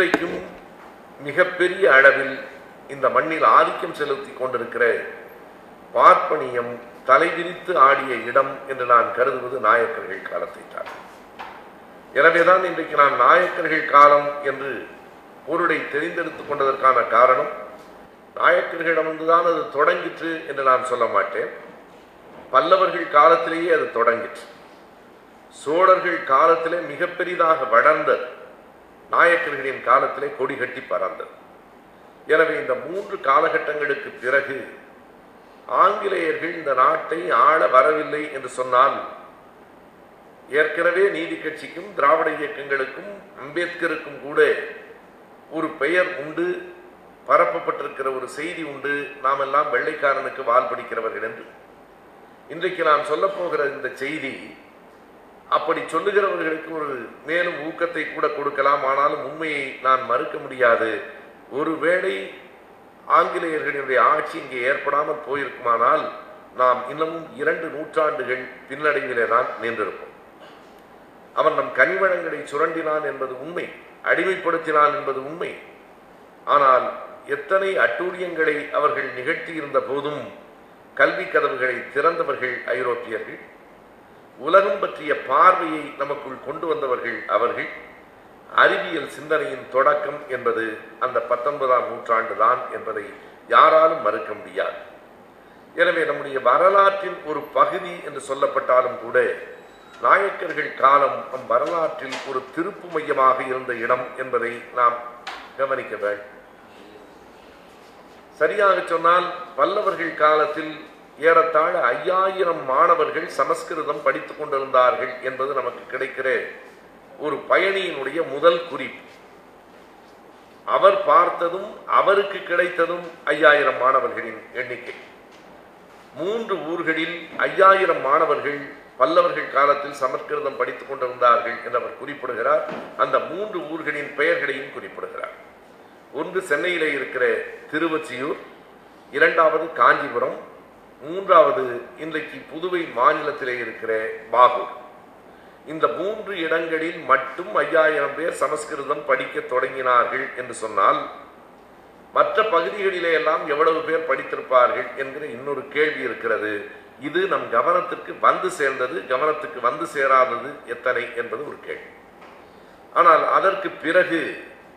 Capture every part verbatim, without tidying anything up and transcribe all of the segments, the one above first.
இன்றைக்கும் மிகப்பெரிய அளவில் இந்த மண்ணில் ஆதிக்கம் செலுத்தி கொண்டிருக்கிற பார்ப்பனியம் தலைவிரித்து ஆடிய இடம் என்று நான் கருதுவது நாயக்கர்கள் காலத்தை தான். எனவேதான் இன்றைக்கு நான் நாயக்கர்கள் காலம் என்று பொருளை தெரிந்தெடுத்து கொண்டதற்கான காரணம் நாயக்கர்களிடம்தான் அது தொடங்கிற்று என்று நான் சொல்ல மாட்டேன். பல்லவர்கள் காலத்திலேயே அது தொடங்கிற்று. சோழர்கள் காலத்திலே மிக பெரிதாக வளர்ந்த நாயக்கர்களின் காலத்திலே கொடி கட்டி பறந்தது. எனவே இந்த மூன்று காலகட்டங்களுக்கு பிறகு ஆங்கிலேயர்கள் இந்த நாட்டை ஆள வரவில்லை என்று சொன்னால் ஏற்கனவே நீதி கட்சிக்கும் திராவிட இயக்கங்களுக்கும் அம்பேத்கருக்கும் கூட ஒரு பெயர் உண்டு, பரப்பப்பட்டிருக்கிற ஒரு செய்தி உண்டு, நாம் எல்லாம் வெள்ளைக்காரனுக்கு வால் பிடிக்கிறவர்கள் என்று. இன்றைக்கு நாம் சொல்ல போகிற இந்த செய்தி அப்படி சொல்லுகிறவர்களுக்கு ஒரு மேலும் ஊக்கத்தை கூட கொடுக்கலாம். ஆனாலும் உண்மையை நான் மறுக்க முடியாது. ஒருவேளை ஆங்கிலேயர்களுடைய ஆட்சி இங்கே ஏற்படாமல் போயிருக்குமானால் நாம் இன்னமும் இரண்டு நூற்றாண்டுகள் பின்னடைவிலே தான் நின்றிருப்போம். அவன் நம் கனிவளங்களை சுரண்டினான் என்பது உண்மை, அடிமைப்படுத்தினான் என்பது உண்மை. ஆனால் எத்தனை அட்டூழியங்களை அவர்கள் நிகழ்த்தியிருந்த போதும் கல்வி கதவுகளை திறந்தவர்கள் ஐரோப்பியர்கள், உலகம் பற்றிய பார்வையை நமக்குள் கொண்டு வந்தவர்கள் அவர்கள், அறிவியல் சிந்தனையின் தொடக்கம் என்பது அந்த பத்தொன்பதாம் நூற்றாண்டு தான் என்பதை யாராலும் மறுக்க முடியாது. எனவே நம்முடைய வரலாற்றின் ஒரு பகுதி என்று சொல்லப்பட்டாலும் கூட நாயக்கர்கள் காலம் நம் வரலாற்றில் ஒரு திருப்பு மையமாக இருந்த இடம் என்பதை நாம் கவனிக்க வேண்டும். சரியாக சொன்னால் பல்லவர்கள் காலத்தில் ஏறத்தாழ ஐயாயிரம் மாணவர்கள் சமஸ்கிருதம் படித்து கொண்டிருந்தார்கள் என்பது நமக்கு கிடைக்கிற ஒரு பயணியினுடைய முதல் குறிப்பு. அவர் பார்த்ததும் அவருக்கு கிடைத்ததும் ஐயாயிரம் மாணவர்களின் எண்ணிக்கை. மூன்று ஊர்களில் ஐயாயிரம் மாணவர்கள் பல்லவர்கள் காலத்தில் சமஸ்கிருதம் படித்துக் கொண்டிருந்தார்கள் என்று அவர் குறிப்பிடுகிறார். அந்த மூன்று ஊர்களின் பெயர்களையும் குறிப்பிடுகிறார். ஒன்று சென்னையிலே இருக்கிற திருவொற்றியூர், இரண்டாவது காஞ்சிபுரம், மூன்றாவது இன்றைக்கு புதுவை மாநிலத்திலே இருக்கிற பாகூர். இந்த மூன்று இடங்களில் மட்டும் ஐயாயிரம் பேர் சமஸ்கிருதம் படிக்க தொடங்கினார்கள் என்று சொன்னால் மற்ற பகுதிகளிலே எல்லாம் எவ்வளவு பேர் படித்திருப்பார்கள் என்கிற இன்னொரு கேள்வி இருக்கிறது. இது நம் கவனத்திற்கு வந்து சேர்ந்தது, கவனத்துக்கு வந்து சேராதது எத்தனை என்பது ஒரு கேள்வி. ஆனால் அதற்கு பிறகு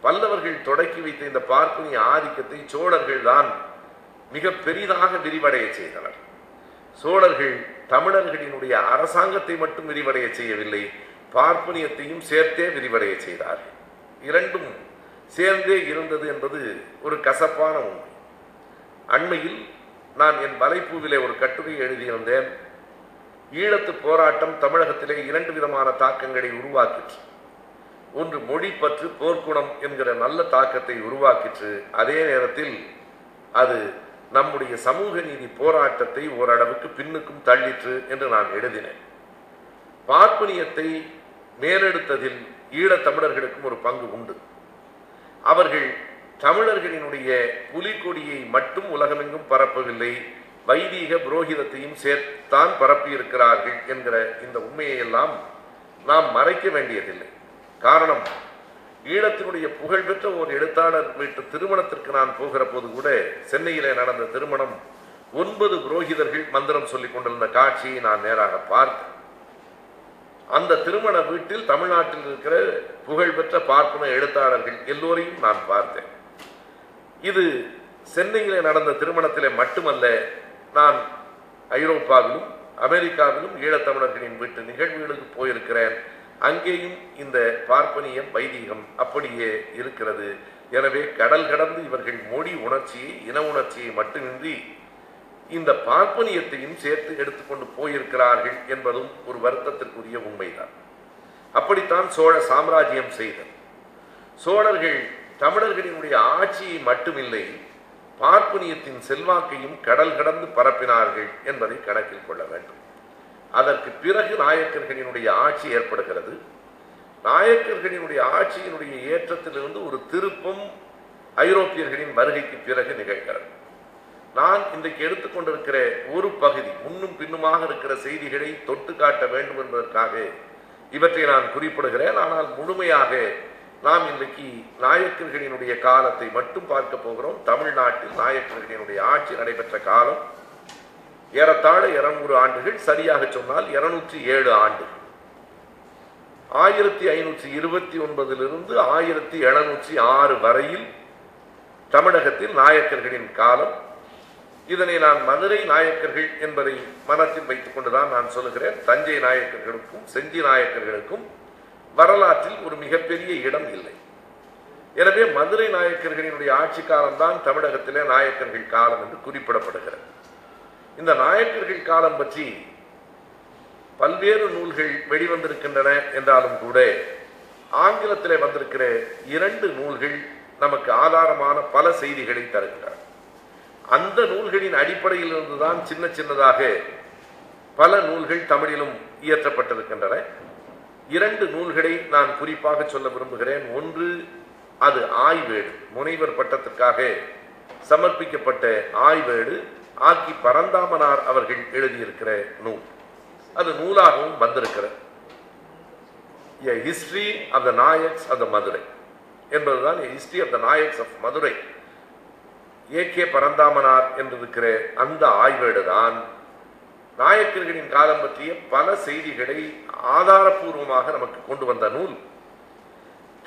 பல்லவர்கள் தொடக்கி வைத்த இந்த பார்ப்பனிய ஆதிக்கத்தை சோழர்கள் தான் மிக பெரிதாக விரிவடைய செய்தனர். சோழர்கள் தமிழர்களினுடைய அரசாங்கத்தை மட்டும் விரிவடைய செய்யவில்லை, பார்ப்பனியத்தையும் சேர்த்தே விரிவடைய செய்தார்கள். இரண்டும் சேர்ந்தே இருந்தது என்பது ஒரு கசப்பான உண்மை. அண்மையில் நான் என் வலைப்பூவிலே ஒரு கட்டுரை எழுதியிருந்தேன். ஈழத்து போராட்டம் தமிழகத்திலே இரண்டு விதமான தாக்கங்களை உருவாக்கிற்று. ஒன்று மொழி பற்று போர்க்குணம் என்கிற நல்ல தாக்கத்தை உருவாக்கிற்று. அதே நேரத்தில் அது நம்முடைய சமூக நீதி போராட்டத்தை ஓரளவுக்கு பின்னுக்கும் தள்ளிற்று என்று நான் எழுதினேன். பார்ப்பனியத்தை மேலெடுத்ததில் ஈழத் தமிழர்களுக்கும் ஒரு பங்கு உண்டு. அவர்கள் தமிழர்களினுடைய புலிக்கொடியை மட்டும் உலகமெங்கும் பரப்பவில்லை, வைதிக புரோகிதத்தையும் சேர்த்தான் பரப்பியிருக்கிறார்கள் என்கிற இந்த உண்மையையெல்லாம் நாம் மறைக்க வேண்டியதில்லை. காரணம், ஈழத்தினுடைய புகழ்பெற்ற ஒரு எழுத்தாளர் வீட்டு திருமணத்திற்கு நான் போகிற போது கூட சென்னையிலே நடந்த திருமணம் ஒன்பது புரோகிதர்கள் மந்திரம் சொல்லிக் கொண்டிருந்த காட்சியை நான் நேராக பார்த்தேன். அந்த திருமண வீட்டில் தமிழ்நாட்டில் இருக்கிற புகழ்பெற்ற பார்ப்பன எழுத்தாளர்கள் எல்லோரையும் நான் பார்த்தேன். இது சென்னையிலே நடந்த திருமணத்திலே மட்டுமல்ல, நான் ஐரோப்பாவிலும் அமெரிக்காவிலும் ஈழத்தமிழர்களின் வீட்டு நிகழ்வுகளுக்கு போயிருக்கிறேன். அங்கேயும் இந்த பார்ப்பனியம் வைதிகம் அப்படியே இருக்கிறது. எனவே கடல் கடந்து இவர்கள் மொழி உணர்ச்சியை, இன உணர்ச்சியை மட்டுமின்றி இந்த பார்ப்பனியத்தையும் சேர்த்து எடுத்துக்கொண்டு போயிருக்கிறார்கள் என்பதும் ஒரு வருத்தத்திற்குரிய உண்மைதான். அப்படித்தான் சோழ சாம்ராஜ்யம் செய்தது. சோழர்கள் தமிழர்களினுடைய ஆட்சியை மட்டுமில்லை, பார்ப்பனியத்தின் செல்வாக்கையும் கடல் கடந்து பரப்பினார்கள் என்பதை கணக்கில் கொள்ள வேண்டும். அதற்கு பிறகு நாயக்கர்களினுடைய ஆட்சி ஏற்படுகிறது. நாயக்கர்களினுடைய ஆட்சியினுடைய ஏற்றத்திலிருந்து ஒரு திருப்பம் ஐரோப்பியர்களின் வருகைக்கு பிறகு நிகழ்கிறது. நான் இன்றைக்கு எடுத்துக்கொண்டிருக்கிற ஒரு பகுதி முன்னும் பின்னுமாக இருக்கிற செய்திகளை தொட்டு காட்ட வேண்டும் என்பதற்காக இவற்றை நான் குறிப்பிடுகிறேன். ஆனால் முழுமையாக நாம் இன்றைக்கு நாயக்கர்களினுடைய காலத்தை மட்டும் பார்க்க போகிறோம். தமிழ்நாட்டில் நாயக்கர்களினுடைய ஆட்சி நடைபெற்ற காலம் ஏறத்தாழ இருநூறு ஆண்டுகள், சரியாக சொன்னால் இருநூற்றி ஏழு ஆண்டு. ஆயிரத்தி ஐநூற்றி இருபத்தி ஒன்பதிலிருந்து ஆயிரத்தி எழுநூற்றி ஆறு வரையில் தமிழகத்தில் நாயக்கர்களின் காலம். இதனை நான் மதுரை நாயக்கர்கள் என்பதை மனத்தில் வைத்துக் கொண்டுதான் நான் சொல்லுகிறேன். தஞ்சை நாயக்கர்களுக்கும் செஞ்சி நாயக்கர்களுக்கும் வரலாற்றில் ஒரு மிகப்பெரிய இடம் இல்லை. எனவே மதுரை நாயக்கர்களினுடைய ஆட்சி காலம்தான் தமிழகத்திலே நாயக்கர்கள் காலம் என்று குறிப்பிடப்படுகிறது. இந்த நாயக்கர்கள் காலம் பற்றி பல்வேறு நூல்கள் வெளிவந்திருக்கின்றன என்றாலும் கூட ஆங்கிலத்திலே வந்திருக்கிற இரண்டு நூல்கள் நமக்கு ஆதாரமான பல செய்திகளை தருகின்றன. அந்த நூல்களின் அடிப்படையில் இருந்துதான் சின்ன சின்னதாக பல நூல்கள் தமிழிலும் இயற்றப்பட்டிருக்கின்றன. இரண்டு நூல்களை நான் குறிப்பாக சொல்ல விரும்புகிறேன். ஒன்று, அது ஆய்வேடு, முனைவர் பட்டத்திற்காக சமர்ப்பிக்கப்பட்ட ஆய்வேடு, ஆக்கி பரந்தாமனார் அவர்கள் எழுதியிருக்கிற நூல். அது நூலாகவும் வந்திருக்கிறது. A History of the Nayaks of the Madurai என்பதுதான் A History of the Nayaks of Madurai. A K Paranthamanar என்றிருக்கிற அந்த ஆய்வேடுதான் நாயக்கர்களின் காலம் பற்றிய பல செய்திகளை ஆதாரபூர்வமாக நமக்கு கொண்டு வந்த நூல்.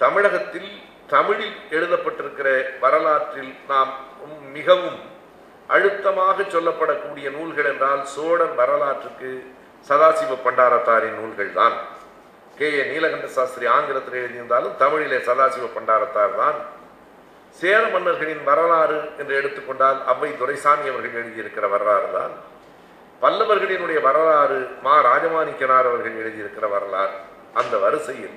தமிழகத்தில் தமிழில் எழுதப்பட்டிருக்கிற வரலாற்றில் நாம் மிகவும் அழுத்தமாக சொல்லப்படக்கூடிய நூல்கள் என்றால் சோழன் வரலாற்றுக்கு சதாசிவ பண்டாரத்தாரின் நூல்கள் தான். கே ஏ நீலகண்ட சாஸ்திரி ஆங்கிலத்தில் எழுதியிருந்தாலும் தமிழிலே சதாசிவ பண்டாரத்தார் தான். சேர மன்னர்களின் வரலாறு என்று எடுத்துக்கொண்டால் அவ்வை துரைசாமி அவர்கள் எழுதியிருக்கிற வரலாறு தான். பல்லவர்களினுடைய வரலாறு மா ராஜமாணிக்கனார் அவர்கள் எழுதியிருக்கிற வரலாறு. அந்த வரிசையில்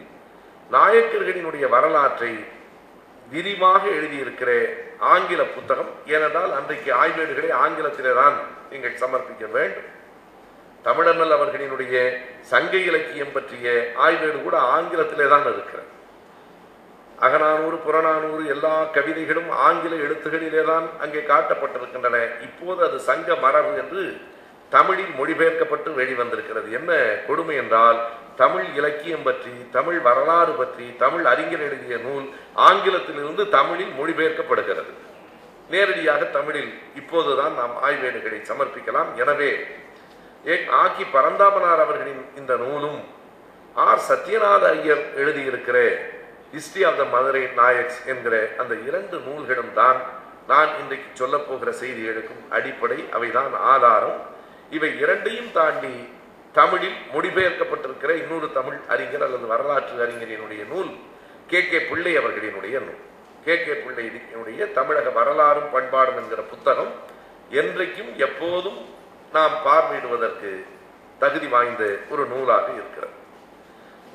நாயக்கர்களினுடைய வரலாற்றை விரிவாக எழுதியிருக்கிற ஆங்கில புத்தகம். ஏனென்றால் அன்றைக்கு ஆய்வேடுகளை ஆங்கிலத்திலே தான் நீங்கள் சமர்ப்பிக்க வேண்டும். தமிழமல் அவர்களினுடைய சங்க இலக்கியம் பற்றிய ஆய்வேடு கூட ஆங்கிலத்திலே தான் இருக்கிறது. அகநானூறு புறநானூறு எல்லா கவிதைகளும் ஆங்கில எழுத்துக்களிலே தான் அங்கே காட்டப்பட்டிருக்கின்றன. இப்போது அது சங்க மரபு என்று தமிழில் மொழிபெயர்க்கப்பட்டு வெளிவந்திருக்கிறது. என்ன கொடுமை என்றால் தமிழ் இலக்கியம் பற்றி தமிழ் வரலாறு பற்றி தமிழ் அறிஞர் எழுதிய நூல் ஆங்கிலத்திலிருந்து தமிழில் மொழிபெயர்க்கப்படுகிறது. நேரடியாக தமிழில் இப்போதுதான் நாம் ஆய்வேடுகளை சமர்ப்பிக்கலாம். எனவே ஆக்கி பரந்தாமனார் அவர்களின் இந்த நூலும் ஆர் சத்யநாத ஐயர் எழுதியிருக்கிற history of the Madurai Nayaks என்கிற அந்த இரண்டு நூல்களும் தான் நான் இன்றைக்கு சொல்லப்போகிற செய்திகளுக்கும் அடிப்படை, அவைதான் ஆதாரம். இவை இரண்டையும் தாண்டி தமிழில் மொழிபெயர்க்கப்பட்டிருக்கிற இன்னொரு தமிழ் அறிஞர் அல்லது வரலாற்று அறிஞரினுடைய நூல் கே கே பிள்ளை அவர்களினுடைய நூல். கே கே பிள்ளையினுடைய தமிழக வரலாறும் பண்பாடும் என்கிற புத்தகம் என்றைக்கும் எப்போதும் நாம் பார்வையிடுவதற்கு தகுதி வாய்ந்த ஒரு நூலாக இருக்கிறது.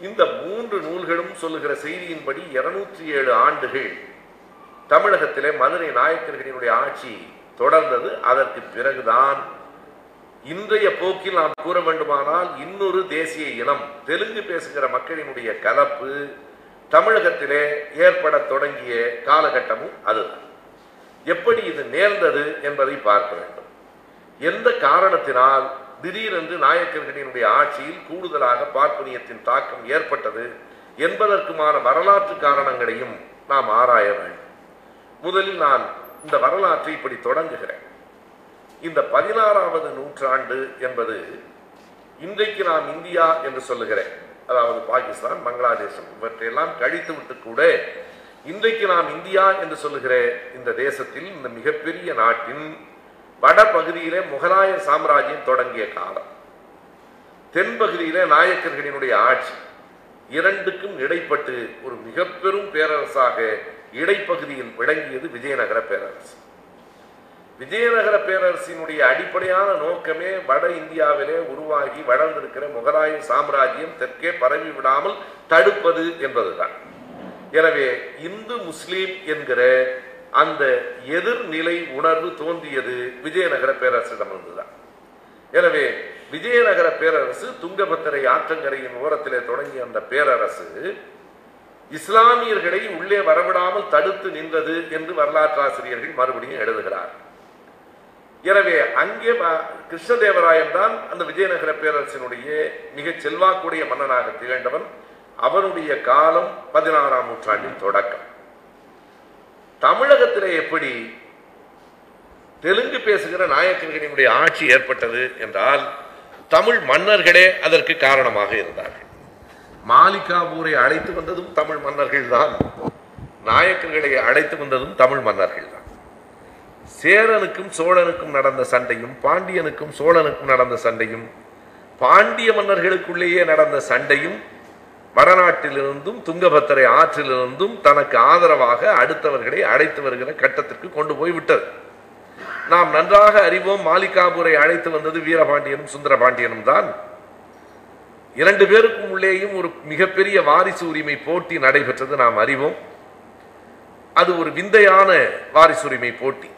இந்த மூன்று நூல்களும் சொல்லுகிற செய்தியின்படி இருநூற்றி ஏழு ஆண்டுகள் தமிழகத்திலே மதுரை நாயக்கர்களினுடைய ஆட்சி தொடர்ந்தது. அதற்கு பிறகுதான் இன்றைய போக்கில் நாம் கூற வேண்டுமானால் இன்னொரு தேசிய இனம், தெலுங்கு பேசுகிற மக்களினுடைய கலப்பு தமிழகத்திலே ஏற்பட தொடங்கிய காலகட்டமும் அதுதான். எப்படி இது நேர்ந்தது என்பதை பார்க்க வேண்டும். எந்த காரணத்தினால் திடீரென்று நாயக்கர்களினுடைய ஆட்சியில் கூடுதலாக பார்ப்பனியத்தின் தாக்கம் ஏற்பட்டது என்பதற்குமான வரலாற்று காரணங்களையும் நாம் ஆராய வேண்டும். முதலில் நான் இந்த வரலாற்றை இப்படி தொடங்குகிறேன். இந்த பதினாறாவது நூற்றாண்டு என்பது இன்றைக்கு நாம் இந்தியா என்று சொல்லுகிறேன், அதாவது பாகிஸ்தான் பங்களாதேஷ் இவற்றையெல்லாம் கழித்து விட்டு கூட இன்றைக்கு நாம் இந்தியா என்று சொல்லுகிற இந்த தேசத்தில், இந்த மிகப்பெரிய நாட்டின் வட பகுதியிலே முகலாய சாம்ராஜ்யம் தொடங்கிய காலம், தென்பகுதியிலே நாயக்கர்களினுடைய ஆட்சி, இரண்டுக்கும் இடைப்பட்டு ஒரு மிக பெரும் பேரரசாக இடைப்பகுதியில் விளங்கியது விஜயநகர பேரரசு. விஜயநகர பேரரசினுடைய அடிப்படையான நோக்கமே வட இந்தியாவிலே உருவாகி வளர்ந்திருக்கிற முகலாய சாம்ராஜ்யம் தெற்கே பரவி விடாமல் தடுப்பது என்பதுதான். எனவே இந்து முஸ்லீம் என்கிற அந்த எதிர்நிலை உணர்வு தோன்றியது விஜயநகர பேரரசிடமிருந்துதான். எனவே விஜயநகர பேரரசு, துங்கபத்திரை ஆற்றங்கரையின் ஓரத்திலே தொடங்கிய அந்த பேரரசு இஸ்லாமியர்களை உள்ளே வரவிடாமல் தடுத்து நின்றது என்று வரலாற்றாசிரியர்கள் மறுபடியும் எழுதுகிறார்கள். எனவே அங்கே கிருஷ்ணதேவராயன் தான் அந்த விஜயநகர பேரரசினுடைய மிக செல்வாக்குடைய மன்னனாக திகழ்ந்தவன். அவனுடைய காலம் பதினாறாம் நூற்றாண்டின் தொடக்கம். தமிழகத்திலே எப்படி தெலுங்கு பேசுகிற நாயக்கர்களினுடைய ஆட்சி ஏற்பட்டது என்றால் தமிழ் மன்னர்களே அதற்கு காரணமாக இருந்தார்கள். மாலிகாபூரை அழைத்து வந்ததும் தமிழ் மன்னர்கள் தான், நாயக்கர்களை அழைத்து வந்ததும் தமிழ் மன்னர்கள் தான். சேரனுக்கும் சோழனுக்கும் நடந்த சண்டையும் பாண்டியனுக்கும் சோழனுக்கும் நடந்த சண்டையும் பாண்டிய மன்னர்களுக்குள்ளேயே நடந்த சண்டையும் வடநாட்டிலிருந்தும் துங்கபத்திரை ஆற்றிலிருந்தும் தனக்கு ஆதரவாக அடுத்தவர்களை அழைத்து வருகிற கட்டத்திற்கு கொண்டு போய் விட்டது. நாம் நன்றாக அறிவோம், மாலிகாபூரை அழைத்து வந்தது வீரபாண்டியனும் சுந்தரபாண்டியனும் தான். இரண்டு பேருக்கும் உள்ளேயும் ஒரு மிகப்பெரிய வாரிசு உரிமை போட்டி நடைபெற்றது, நாம் அறிவோம். அது ஒரு விந்தையான வாரிசுரிமை போட்டி.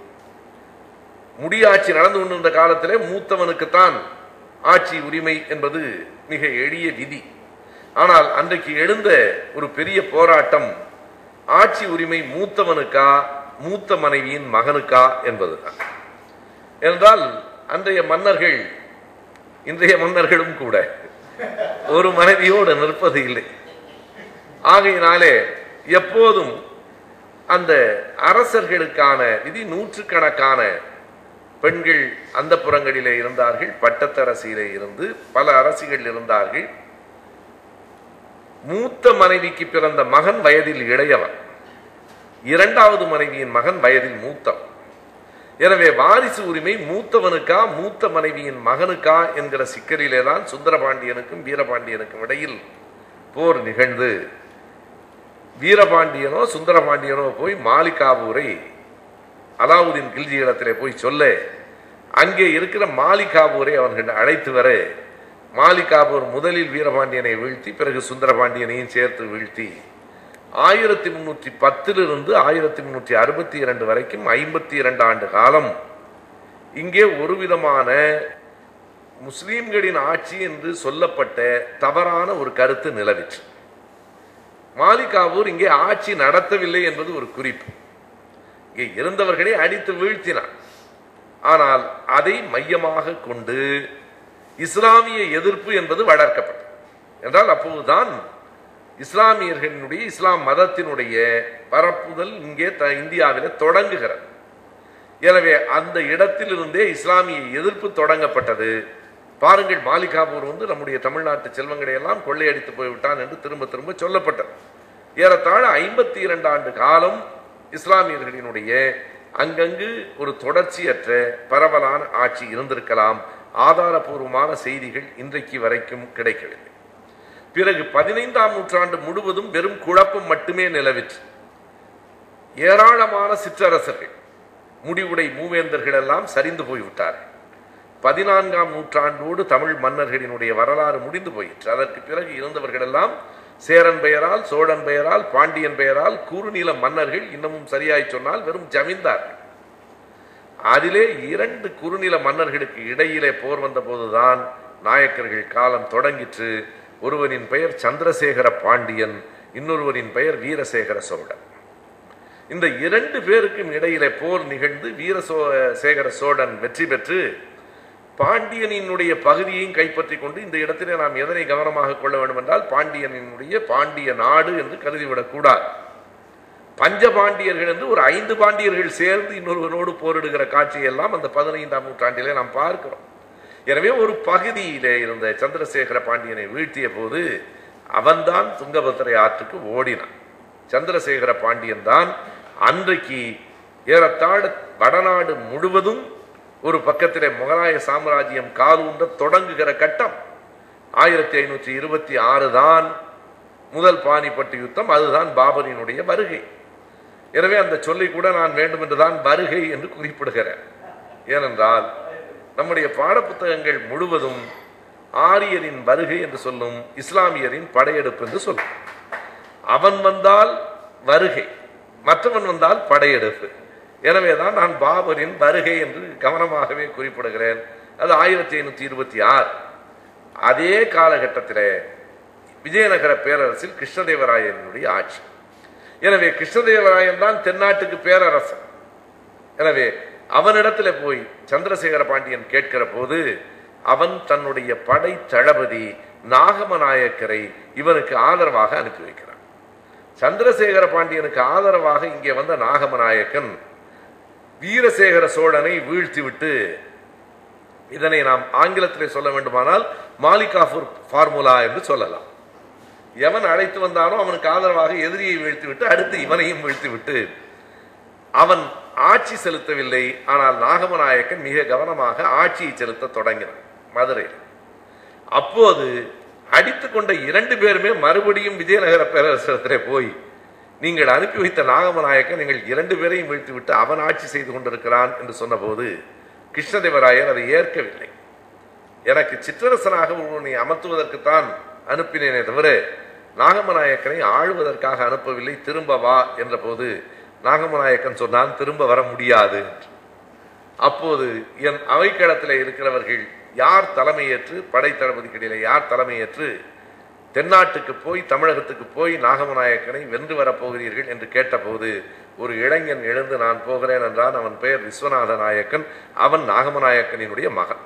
முடியாட்சி நடந்து கொண்டிருந்த காலத்திலே மூத்தவனுக்குத்தான் ஆட்சி உரிமை என்பது மிக எளிய விதி. ஆனால் அன்றைக்கு எழுந்த ஒரு பெரிய போராட்டம் ஆட்சி உரிமை மூத்தவனுக்கா மூத்த மனைவியின் மகனுக்கா என்பதுதான். என்றால் அன்றைய மன்னர்கள் இன்றைய மன்னர்களும் கூட ஒரு மனைவியோடு நிற்பது இல்லை. ஆகையினாலே எப்போதும் அந்த அரசர்களுக்கான விதி நூற்றுக்கணக்கான பெண்கள் அந்த புறங்களிலே இருந்தார்கள், பட்டத்தரசியிலே இருந்து பல அரசிகள் இருந்தார்கள். மூத்த மனைவிக்கு பிறந்த மகன் வயதில் இளையவன், இரண்டாவது மனைவியின் மகன் வயதில் மூத்தவன். எனவே வாரிசு உரிமை மூத்தவனுக்கா மூத்த மனைவியின் மகனுக்கா என்கிற சிக்கலிலே தான் சுந்தரபாண்டியனுக்கும் வீரபாண்டியனுக்கும் இடையில் போர் நிகழ்ந்து வீரபாண்டியனோ சுந்தரபாண்டியனோ போய் மாலிகாபூரை அலாவுதீன் கில்ஜி இடத்திலே போய் சொல்ல, அங்கே இருக்கிற மாலிகாபூரை அவர்கள் அழைத்து வர, மாலிகாபூர் முதலில் வீரபாண்டியனை வீழ்த்தி பிறகு சுந்தரபாண்டியனையும் சேர்த்து வீழ்த்தி ஆயிரத்தி முன்னூற்றி பத்திலிருந்து ஆயிரத்தி முன்னூற்றி அறுபத்தி இரண்டு வரைக்கும் ஐம்பத்தி இரண்டு ஆண்டு காலம் இங்கே ஒரு விதமான முஸ்லீம்களின் ஆட்சி என்று சொல்லப்பட்ட தவறான ஒரு கருத்து நிலவிற்று. மாலிகாபூர் இங்கே ஆட்சி நடத்தவில்லை என்பது ஒரு குறிப்பு. இங்கே இருந்தவர்களை அடித்து வீழ்த்தினார். ஆனால் அதை மையமாக கொண்டு இஸ்லாமிய எதிர்ப்பு என்பது வளர்க்கப்பட்டது. என்றால் அப்போதுதான் இஸ்லாமியர்களுடைய இஸ்லாம் மதத்தினுடைய பரப்புதல் இங்கே த இந்தியாவிலே தொடங்குகிறது. எனவே அந்த இடத்திலிருந்தே இஸ்லாமிய எதிர்ப்பு தொடங்கப்பட்டது. பாருங்கள், மாலிகாபூர் வந்து நம்முடைய தமிழ்நாட்டு செல்வங்களை எல்லாம் கொள்ளையடித்து போய்விட்டான் என்று திரும்ப திரும்ப சொல்லப்பட்டது. ஏறத்தாழ ஐம்பத்தி இரண்டு ஆண்டு காலம் இஸ்லாமியர்களினுடைய அங்கங்கு ஒரு தொடர்ச்சியற்ற பரவலான ஆட்சி இருந்திருக்கலாம். ஆதாரபூர்வமான செய்திகள் இன்றைக்கு வரைக்கும் கிடைக்கவில்லை. பிறகு பதினைந்தாம் நூற்றாண்டு முழுவதும் வெறும் குழப்பம் மட்டுமே நிலவிற்று. ஏராளமான சிற்றரசர்கள், முடிவுடை மூவேந்தர்கள் எல்லாம் சரிந்து போய்விட்டார்கள். பதினான்காம் நூற்றாண்டோடு தமிழ் மன்னர்களினுடைய வரலாறு முடிந்து போயிற்று. அதற்கு பிறகு இருந்தவர்களெல்லாம் சேரன் பெயரால், சோழன் பெயரால், பாண்டியன் பெயரால் குறுநில மன்னர்கள், இன்னமும் சரியாய் சொன்னால் வெறும் ஜமீன்தார்கள். அதிலே இரண்டு குறுநில மன்னர்களுக்கு இடையிலே போர் வந்த போதுதான் நாயக்கர்கள் காலம் தொடங்கிற்று. ஒருவனின் பெயர் சந்திரசேகர பாண்டியன், இன்னொருவரின் பெயர் வீரசேகர சோழன். இந்த இரண்டு பேருக்கும் இடையிலே போர் நிகழ்ந்து வீரசோ சேகர சோழன் வெற்றி பெற்று பாண்டியனினுடைய பகுதியையும் கைப்பற்றி கொண்டு, இந்த இடத்திலே நாம் எதனை கவனமாக கொள்ள வேண்டும் என்றால் பாண்டியனினுடைய பாண்டிய நாடு என்று கருதிவிடக்கூடாது. பஞ்ச பாண்டியர்கள் என்று ஒரு ஐந்து பாண்டியர்கள் சேர்ந்து இன்னொருவரோடு போரிடுகிற காட்சியெல்லாம் அந்த பதினைந்தாம் நூற்றாண்டிலே நாம் பார்க்கிறோம். எனவே ஒரு பகுதியிலே இருந்த சந்திரசேகர பாண்டியனை வீழ்த்திய போது அவன்தான் துங்கபத்திரை ஆற்றுக்கு ஓடினான். சந்திரசேகர பாண்டியன் தான் அன்றைக்கு ஏறத்தாழ வடநாடு முழுவதும் ஒரு பக்கத்திலே முகலாய சாம்ராஜ்யம் காலூன்ற தொடங்குகிற கட்டம். ஆயிரத்தி ஐநூற்றி இருபத்தி ஆறு தான் முதல் பானிபட்டு யுத்தம், அதுதான் பாபரினுடைய வருகை. எனவே அந்த சொல்லை கூட நான் வேண்டும் என்றுதான் வருகை என்று குறிப்பிடுகிறேன். ஏனென்றால் நம்முடைய பாடப்புத்தகங்கள் முழுவதும் ஆரியரின் வருகை என்று சொல்லும், இஸ்லாமியரின் படையெடுப்பு என்று சொல்லும். அவன் வந்தால் வருகை, மற்றவன் வந்தால் படையெடுப்பு. எனவேதான் நான் பாபரின் வருகை என்று கவனமாகவே குறிப்பிடுகிறேன். அது ஆயிரத்தி ஐநூற்றி இருபத்தி ஆறு. அதே காலகட்டத்தில் விஜயநகர பேரரசில் கிருஷ்ணதேவராயனுடைய ஆட்சி. எனவே கிருஷ்ணதேவராயன் தான் தென்னாட்டுக்கு பேரரசன். எனவே அவனிடத்துல போய் சந்திரசேகர பாண்டியன் கேட்கிற போது அவன் தன்னுடைய படை தளபதி நாகமநாயக்கரை இவனுக்கு ஆதரவாக அனுப்பி வைக்கிறான். சந்திரசேகர பாண்டியனுக்கு ஆதரவாக இங்கே வந்த நாகமநாயக்கன் வீரசேகர சோழனை வீழ்த்திவிட்டு, இதனை நாம் ஆங்கிலத்திலே சொல்ல வேண்டுமானால் மாலிக் காஃபூர் ஃபார்முலா என்று சொல்லலாம். எவன் அழைத்து வந்தானோ அவனுக்கு ஆதரவாக எதிரியை வீழ்த்திவிட்டு அடுத்து இவனையும் வீழ்த்திவிட்டு, அவன் ஆட்சி செலுத்தவில்லை. ஆனால் நாகமநாயக்கன் மிக கவனமாக ஆட்சியை செலுத்த தொடங்கினான் மதுரையில். அப்போது அடித்து கொண்ட இரண்டு பேருமே மறுபடியும் விஜயநகர பேரரசத்திலே போய், நீங்கள் அனுப்பி வைத்த நாகமநாயக்கன் நீங்கள் இரண்டு பேரையும் வீழ்த்தி விட்டு அவன் ஆட்சி செய்து கொண்டிருக்கிறான் என்று சொன்னபோது கிருஷ்ணதேவராயர் அதை ஏற்கவில்லை. எனக்கு சிற்றரசனாக உன்னை அமர்த்துவதற்குத்தான் அனுப்பினேனே தவிர நாகமநாயக்கனை ஆளுவதற்காக அனுப்பவில்லை, திரும்ப வா என்ற போது நாகமநாயக்கன் சொன்னான் திரும்ப வர முடியாது. அப்போது என் அவைக்களத்தில் இருக்கிறவர்கள் யார் தலைமையேற்று, படை தளபதிகளிலே யார் தலைமையேற்று தென்னாட்டுக்கு போய் தமிழகத்துக்கு போய் நாகமநாயக்கனை வென்று வரப்போகிறீர்கள் என்று கேட்டபோது ஒரு இளைஞன் எழுந்து நான் போகிறேன் என்றான். அவன் பெயர் விஸ்வநாத நாயக்கன். அவன் நாகமநாயக்கனினுடைய மகன்.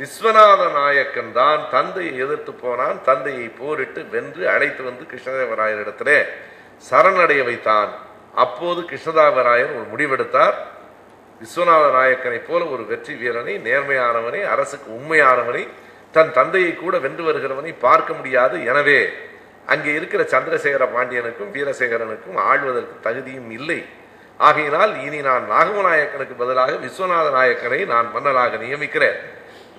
விஸ்வநாத நாயக்கன் தான் தந்தையை எதிர்த்து போனான், தந்தையை போரிட்டு வென்று அழைத்து வந்து கிருஷ்ணதேவராயரிடத்திலே சரணடைய வைத்தான். அப்போது கிருஷ்ணதேவராயர் ஒரு முடிவெடுத்தார், விஸ்வநாத நாயக்கனை போல ஒரு வெற்றி வீரனை, நேர்மையானவனை, அரசுக்கு உண்மையானவனை, தன் தந்தையை கூட வென்று வருகிறவனை பார்க்க முடியாது. எனவே அங்கே இருக்கிற சந்திரசேகர பாண்டியனுக்கும் வீரசேகரனுக்கும் ஆழ்வதற்கு தகுதியும் இல்லை. ஆகையினால் இனி நான் நாகமநாயக்கனுக்கு பதிலாக விஸ்வநாத நாயக்கனை நான் மன்னனாக நியமிக்கிறேன்,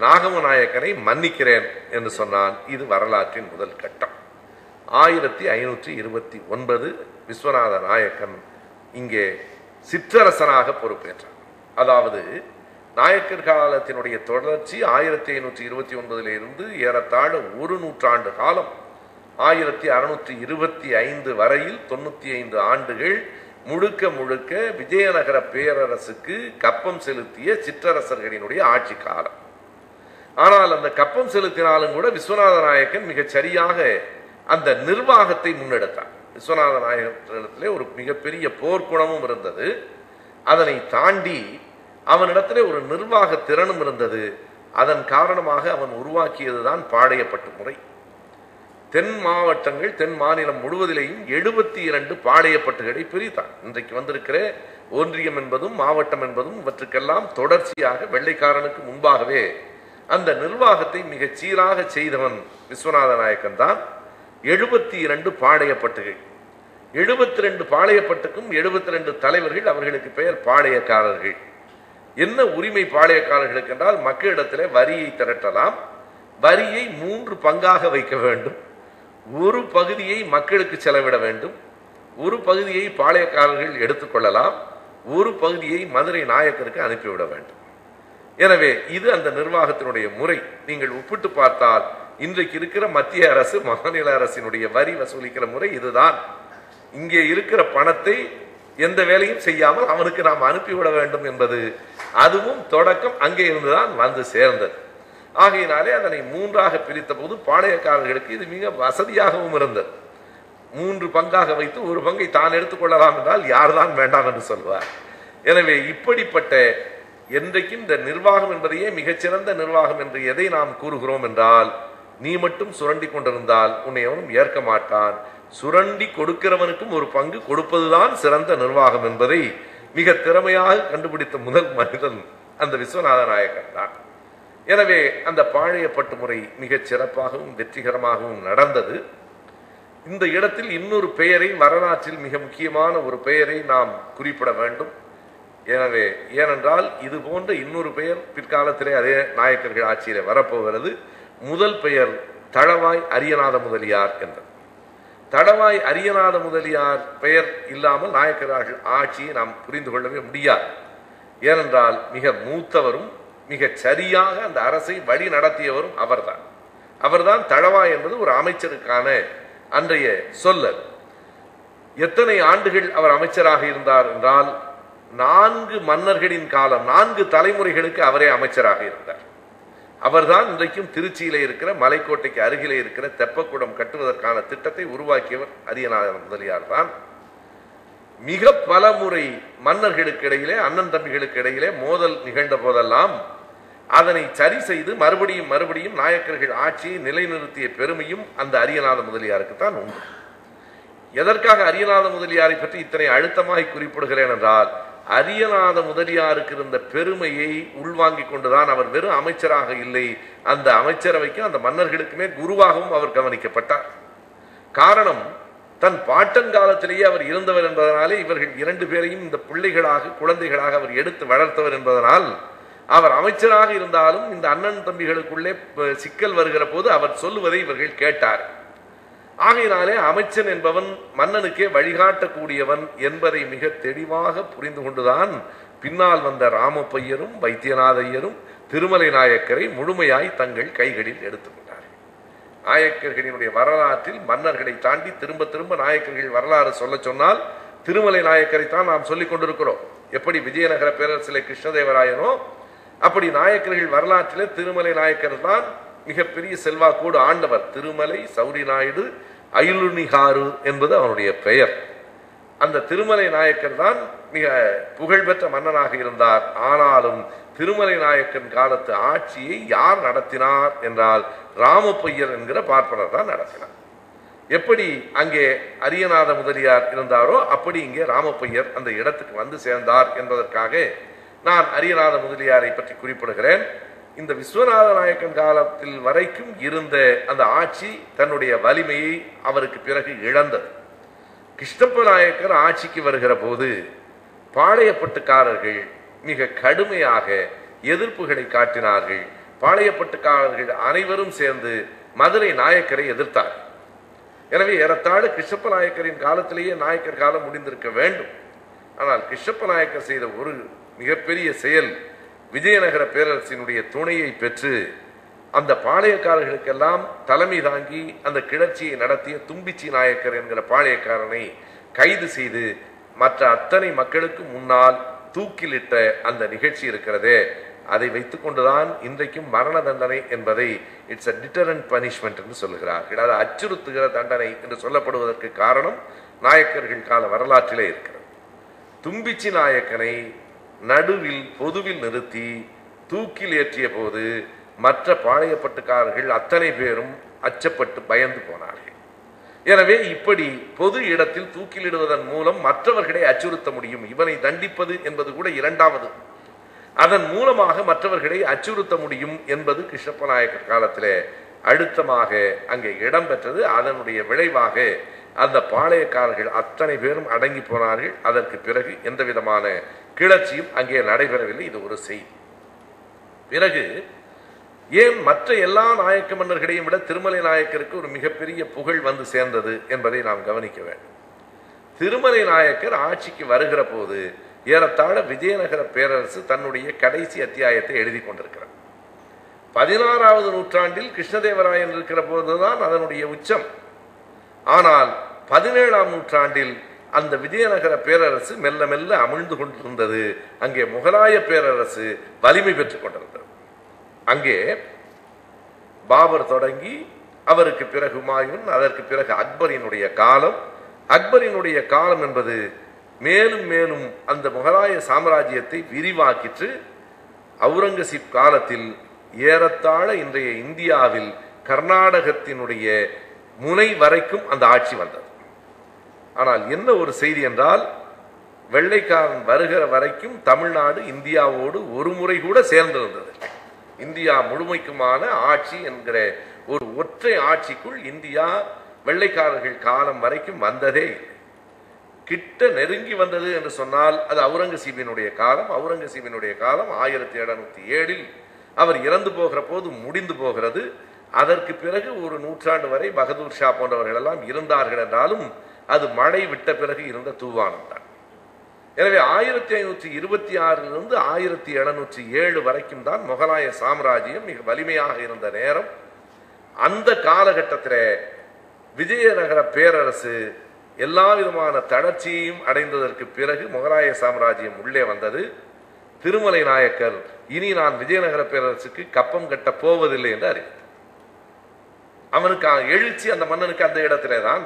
நாகமநாயக்கனை மன்னிக்கிறேன் என்று சொன்னான். இது வரலாற்றின் முதல் கட்டம். ஆயிரத்தி ஐநூற்றி இருபத்தி ஒன்பது விஸ்வநாத நாயக்கன் இங்கே சிற்றரசனாக பொறுப்பேற்றார். அதாவது நாயக்கர் காலத்தினுடைய தொடர்ச்சி ஆயிரத்தி ஐநூற்றி இருபத்தி ஒன்பதிலிருந்து ஏறத்தாழ ஒரு நூற்றாண்டு காலம், ஆயிரத்தி அறுநூற்றி இருபத்தி ஐந்து வரையில் தொண்ணூற்றி ஐந்து ஆண்டுகள் முழுக்க முழுக்க விஜயநகர பேரரசுக்கு கப்பம் செலுத்திய சிற்றரசர்களினுடைய ஆட்சி காலம். ஆனால் அந்த கப்பம் செலுத்தினாலும் கூட விஸ்வநாத நாயக்கன் மிகச் சரியாக அந்த நிர்வாகத்தை முன்னெடுத்தார். விஸ்வநாத நாயகத்திலே ஒரு மிகப்பெரிய போர்க்குணமும் இருந்தது, அதனை தாண்டி அவனிடத்திலே ஒரு நிர்வாக திறனும் இருந்தது. அதன் காரணமாக அவன் உருவாக்கியதுதான் பாளையப்பட்டு முறை. தென் மாவட்டங்கள், தென் மாநிலம் முழுவதிலேயும் எழுபத்தி இரண்டு பாளையப்பட்டுகளை பிரித்தான். இன்றைக்கு வந்திருக்கிற ஒன்றியம் என்பதும் மாவட்டம் என்பதும் இவற்றுக்கெல்லாம் தொடர்ச்சியாக வெள்ளைக்காரனுக்கு முன்பாகவே அந்த நிர்வாகத்தை மிகச் சீராக செய்தவன் விஸ்வநாத நாயக்கன் தான். எழுபத்தி இரண்டு பாளையப்பட்டுகள், எழுபத்தி ரெண்டு பாளையப்பட்டுக்கும் எழுபத்தி ரெண்டு தலைவர்கள், அவர்களுக்கு பெயர் பாளையக்காரர்கள். என்ன உரிமை பாளையக்காரர்களுக்கு என்றால் மக்களிடத்திலே வரியை திரட்டலாம், வரியை மூன்று பங்காக வைக்க வேண்டும், ஒரு பகுதியை மக்களுக்கு செலவிட வேண்டும், ஒரு பகுதியை பாளையக்காரர்கள் எடுத்துக்கொள்ளலாம், ஒரு பகுதியை மதுரை நாயக்கருக்கு அனுப்பிவிட வேண்டும். எனவே இது அந்த நிர்வாகத்தினுடைய முறை. நீங்கள் ஒப்பிட்டு பார்த்தால் இன்றைக்கு இருக்கிற மத்திய அரசு மாநில அரசினுடைய வரி வசூலிக்கிற முறை இதுதான். இங்கே இருக்கிற பணத்தை எந்த வேலையும் செய்யாமல் அவனுக்கு நாம் அனுப்பிவிட வேண்டும் என்பது, அதுவும் தொடக்கம் அங்கே இருந்துதான் வந்து சேர்ந்தது. ஆகையினாலே அதனை மூன்றாக பிரித்த போது பாளையக்காரர்களுக்கு இது மிக வசதியாகவும் இருந்தது. மூன்று பங்காக வைத்து ஒரு பங்கை தான் எடுத்துக்கொள்ளலாம் என்றால் யார்தான் வேண்டாம் என்று சொல்வார். எனவே இப்படிப்பட்ட என்றைக்கும் இந்த நிர்வாகம் என்பதையே மிகச்சிறந்த நிர்வாகம் என்று எதை நாம் கூறுகிறோம் என்றால், நீ மட்டும் சுரண்டி கொண்டிருந்தால் உன்னை எவனும் ஏற்க மாட்டான், சுரண்டி கொடுக்கிறவனுக்கும் ஒரு பங்கு கொடுப்பதுதான் சிறந்த நிர்வாகம் என்பதை மிக திறமையாக கண்டுபிடித்த முதல் மனிதன் அந்த விஸ்வநாத நாயக்கன் தான். எனவே அந்த பாளையப்பட்டு முறை மிகச் சிறப்பாகவும் வெற்றிகரமாகவும் நடந்தது. இந்த இடத்தில் இன்னொரு பெயரை, வரலாற்றில் மிக முக்கியமான ஒரு பெயரை நாம் குறிப்பிட வேண்டும். எனவே ஏனென்றால் இது போன்ற இன்னொரு பெயர் பிற்காலத்திலே அதே நாயக்கர்கள் ஆட்சியிலே வரப்போகிறது. முதல் பெயர் தளவாய் அரியநாத முதலியார் என்றார். தளவாய் அரியநாத முதலியார் பெயர் இல்லாமல் நாயக்கர்கள் ஆட்சியை நாம் புரிந்து கொள்ளவே முடியாது. ஏனென்றால் மிக மூத்தவரும் மிக சரியாக அந்த அரசை வழி நடத்தியவரும் அவர்தான். அவர்தான் தளவாய் என்பது ஒரு அமைச்சருக்கான அன்றைய சொல்லல். எத்தனை ஆண்டுகள் அவர் அமைச்சராக இருந்தார் என்றால் நான்கு மன்னர்களின் காலம், நான்கு தலைமுறைகளுக்கு அவரே அமைச்சராக இருந்தார். அவர்தான் இன்றைக்கும் திருச்சியிலே இருக்கிற மலைக்கோட்டைக்கு அருகிலே இருக்கிற தெப்பக்குடம் கட்டுவதற்கான திட்டத்தை உருவாக்கியவர் அரியநாத முதலியார் தான். மிக பல முறை மன்னர்களுக்கு இடையிலே, அண்ணன் தம்பிகளுக்கு இடையிலே மோதல் நிகழ்ந்த போதெல்லாம் அதனை சரி செய்து மறுபடியும் மறுபடியும் நாயக்கர்கள் ஆட்சியை நிலைநிறுத்திய பெருமையும் அந்த அரியநாத முதலியாருக்குத்தான் உண்டு. எதற்காக அரியநாத முதலியாரை பற்றி இத்தனை அழுத்தமாய் குறிப்பிடுகிறேன் என்றால், அரியநாத முதலியாருக்கு இருந்த பெருமையை உள்வாங்கிக் கொண்டுதான் அவர் வெறும் அமைச்சராக இல்லை, அந்த அமைச்சரவைக்கும் அந்த மன்னர்களுக்குமே குருவாகவும் அவர் கவனிக்கப்பட்டார். காரணம், தன் பாட்டன் காலத்திலேயே அவர் இருந்தவர் என்பதனாலே, இவர்கள் இரண்டு பேரையும் இந்த பிள்ளைகளாக குழந்தைகளாக அவர் எடுத்து வளர்த்தவர் என்பதனால், அவர் அமைச்சராக இருந்தாலும் இந்த அண்ணன் தம்பிகளுக்குள்ளே சிக்கல் வருகிற போது அவர் சொல்லுவதை இவர்கள் கேட்டார். ஆகையினாலே அமைச்சன் என்பவன் மன்னனுக்கே வழிகாட்டக்கூடியவன் என்பதை மிக தெளிவாக புரிந்து கொண்டுதான் பின்னால் வந்த ராமப்பையரும் வைத்தியநாதையரும் திருமலை நாயக்கரை முழுமையாய் தங்கள் கைகளில் எடுத்துக்கொண்டார்கள். நாயக்கர்களினுடைய வரலாற்றில் மன்னர்களை தாண்டி திரும்ப திரும்ப நாயக்கர்கள் வரலாறு சொல்ல சொன்னால் திருமலை நாயக்கரை தான் நாம் சொல்லிக் கொண்டிருக்கிறோம். எப்படி விஜயநகர பேரரசிலே கிருஷ்ணதேவராயனோ, அப்படி நாயக்கர்கள் வரலாற்றிலே திருமலை நாயக்கர் தான் மிகப்பெரிய செல்வாக்கோடு ஆண்டவர். திருமலை சௌரி நாயுடு அயிலுணிகாரு என்பது அவனுடைய பெயர். அந்த திருமலை நாயக்கர் தான் மிக புகழ்பெற்ற மன்னனாக இருந்தார். ஆனாலும் திருமலை நாயக்கன் காலத்து ஆட்சியை யார் நடத்தினார் என்றால் ராமப்பையர் என்கிற பார்ப்பனர் தான் நடத்தினார். எப்படி அங்கே அரியநாத முதலியார் இருந்தாரோ அப்படி இங்கே ராமப்பையர் அந்த இடத்துக்கு வந்து சேர்ந்தார் என்பதற்காக நான் அரியநாத முதலியாரை பற்றி குறிப்பிடுகிறேன். இந்த விஸ்வநாத நாயக்கன் காலத்தில் வரைக்கும் இருந்த அந்த ஆட்சி தன்னுடைய வலிமையை அவருக்கு பிறகு இழந்தது. கிருஷ்ணப்ப நாயக்கர் ஆட்சிக்கு வருகிற போது பாளையப்பட்டுக்காரர்கள் மிக கடுமையாக எதிர்ப்புகளை காட்டினார்கள். பாளையப்பட்டுக்காரர்கள் அனைவரும் சேர்ந்து மதுரை நாயக்கரை எதிர்த்தார்கள். எனவே ஏறத்தாழ கிருஷ்ணப்ப நாயக்கரின் காலத்திலேயே நாயக்கர் காலம் முடிந்திருக்க வேண்டும். ஆனால் கிருஷ்ணப்ப நாயக்கர் செய்த ஒரு மிகப்பெரிய செயல், விஜயநகர பேரரசினுடைய துணையை பெற்று அந்த பாளையக்காரர்களுக்கெல்லாம் தலைமை தாங்கி அந்த கிளர்ச்சியை நடத்திய தும்பிச்சி நாயக்கர் என்கிற பாளையக்காரனை கைது செய்து மற்ற அத்தனை மக்களுக்கு முன்னால் தூக்கிலிட்ட அந்த நிகழ்ச்சி இருக்கிறதே, அதை வைத்துக்கொண்டுதான் இன்றைக்கும் மரண தண்டனை என்பதை இட்ஸ் அ டிட்டரண்ட் பனிஷ்மெண்ட் என்று சொல்லுகிறார்கள். அது அச்சுறுத்துகிற தண்டனை என்று சொல்லப்படுவதற்கு காரணம் நாயக்கர்கள் கால வரலாற்றிலே இருக்கிறது. தும்பிச்சி நாயக்கனை நடுவில் பொதுவில் நிறுத்தி தூக்கில் ஏற்றிய போது மற்ற பாளையப்பட்டுக்காரர்கள் அத்தனை பேரும் அச்சப்பட்டு பயந்து போனார்கள். எனவே இப்படி பொது இடத்தில் தூக்கிலிடுவதன் மூலம் மற்றவர்களை அச்சுறுத்த முடியும். இவனை தண்டிப்பது என்பது கூட இரண்டாவது, அதன் மூலமாக மற்றவர்களை அச்சுறுத்த முடியும் என்பது கிருஷ்ணப்ப நாயக்கர் காலத்திலே அழுத்தமாக அங்கே இடம்பெற்றது. அதனுடைய விளைவாக அந்த பாளையக்காரர்கள் அத்தனை பேரும் அடங்கி போனார்கள். அதற்கு பிறகு எந்த விதமான கிளர்ச்சியும் அங்கே நடைபெறவில்லை. இது ஒரு செய்தி. பிறகு ஏன் மற்ற எல்லா நாயக்க மன்னர்களையும் விட திருமலை நாயக்கருக்கு ஒரு மிகப்பெரிய புகழ் வந்து சேர்ந்தது என்பதை நாம் கவனிக்க வேண்டும். திருமலை நாயக்கர் ஆட்சிக்கு வருகிற போது ஏறத்தாழ விஜயநகர பேரரசு தன்னுடைய கடைசி அத்தியாயத்தை எழுதி கொண்டிருக்கிறார். பதினாறாவது நூற்றாண்டில் கிருஷ்ணதேவராயன் இருக்கிற போதுதான் அதனுடைய உச்சம். ஆனால் பதினேழாம் நூற்றாண்டில் அந்த விஜயநகர பேரரசு மெல்ல மெல்ல அமிழ்ந்து கொண்டிருந்தது. அங்கே முகலாய பேரரசு வலிமை பெற்றுக் கொண்டிருந்தது. அங்கே பாபர் தொடங்கி அவருக்கு பிறகு ஹுமாயூன், அதற்கு பிறகு அக்பரினுடைய காலம். அக்பரினுடைய காலம் என்பது மேலும் மேலும் அந்த முகலாய சாம்ராஜ்யத்தை விரிவாக்கிற்று. அவுரங்கசீப் காலத்தில் ஏறத்தாழ இன்றைய இந்தியாவில் கர்நாடகத்தினுடைய முனை வரைக்கும் அந்த ஆட்சி வந்தது. ஆனால் என்ன ஒரு செய்தி என்றால், வெள்ளைக்காரன் வருகிற வரைக்கும் தமிழ்நாடு இந்தியாவோடு ஒரு முறை கூட சேர்ந்திருந்தது. இந்தியா முழுமைக்குமான ஆட்சி என்கிற ஒரு ஒற்றை ஆட்சிக்குள் இந்தியா வெள்ளைக்காரர்கள் காலம் வரைக்கும் வந்ததே. கிட்ட நெருங்கி வந்தது என்று சொன்னால் அது அவுரங்கசீபினுடைய காலம். அவுரங்கசீபினுடைய காலம் ஆயிரத்தி எழுநூத்தி ஏழில் அவர் இறந்து போகிற போது முடிந்து போகிறது. அதற்கு பிறகு ஒரு நூற்றாண்டு வரை பகதூர் ஷா போன்றவர்கள் எல்லாம் இருந்தார்கள் என்றாலும் அது மழை விட்ட பிறகு இருந்த தூவானம் தான். எனவே ஆயிரத்தி ஐநூற்றி இருபத்தி ஆறிலிருந்து ஆயிரத்தி எழுநூற்றி ஏழு வரைக்கும் தான் முகலாய சாம்ராஜ்யம் மிக வலிமையாக இருந்த நேரம். அந்த காலகட்டத்தில் விஜயநகர பேரரசு எல்லா விதமான தளர்ச்சியையும் அடைந்ததற்கு பிறகு முகலாய சாம்ராஜ்யம் உள்ளே வந்தது. திருமலை நாயக்கர் இனி நான் விஜயநகர பேரரசுக்கு கப்பம் கட்ட போவதில்லை என்று அறிவித்தார். அவனுக்கு எழுச்சி அந்த மன்னனுக்கு அந்த இடத்திலே தான்.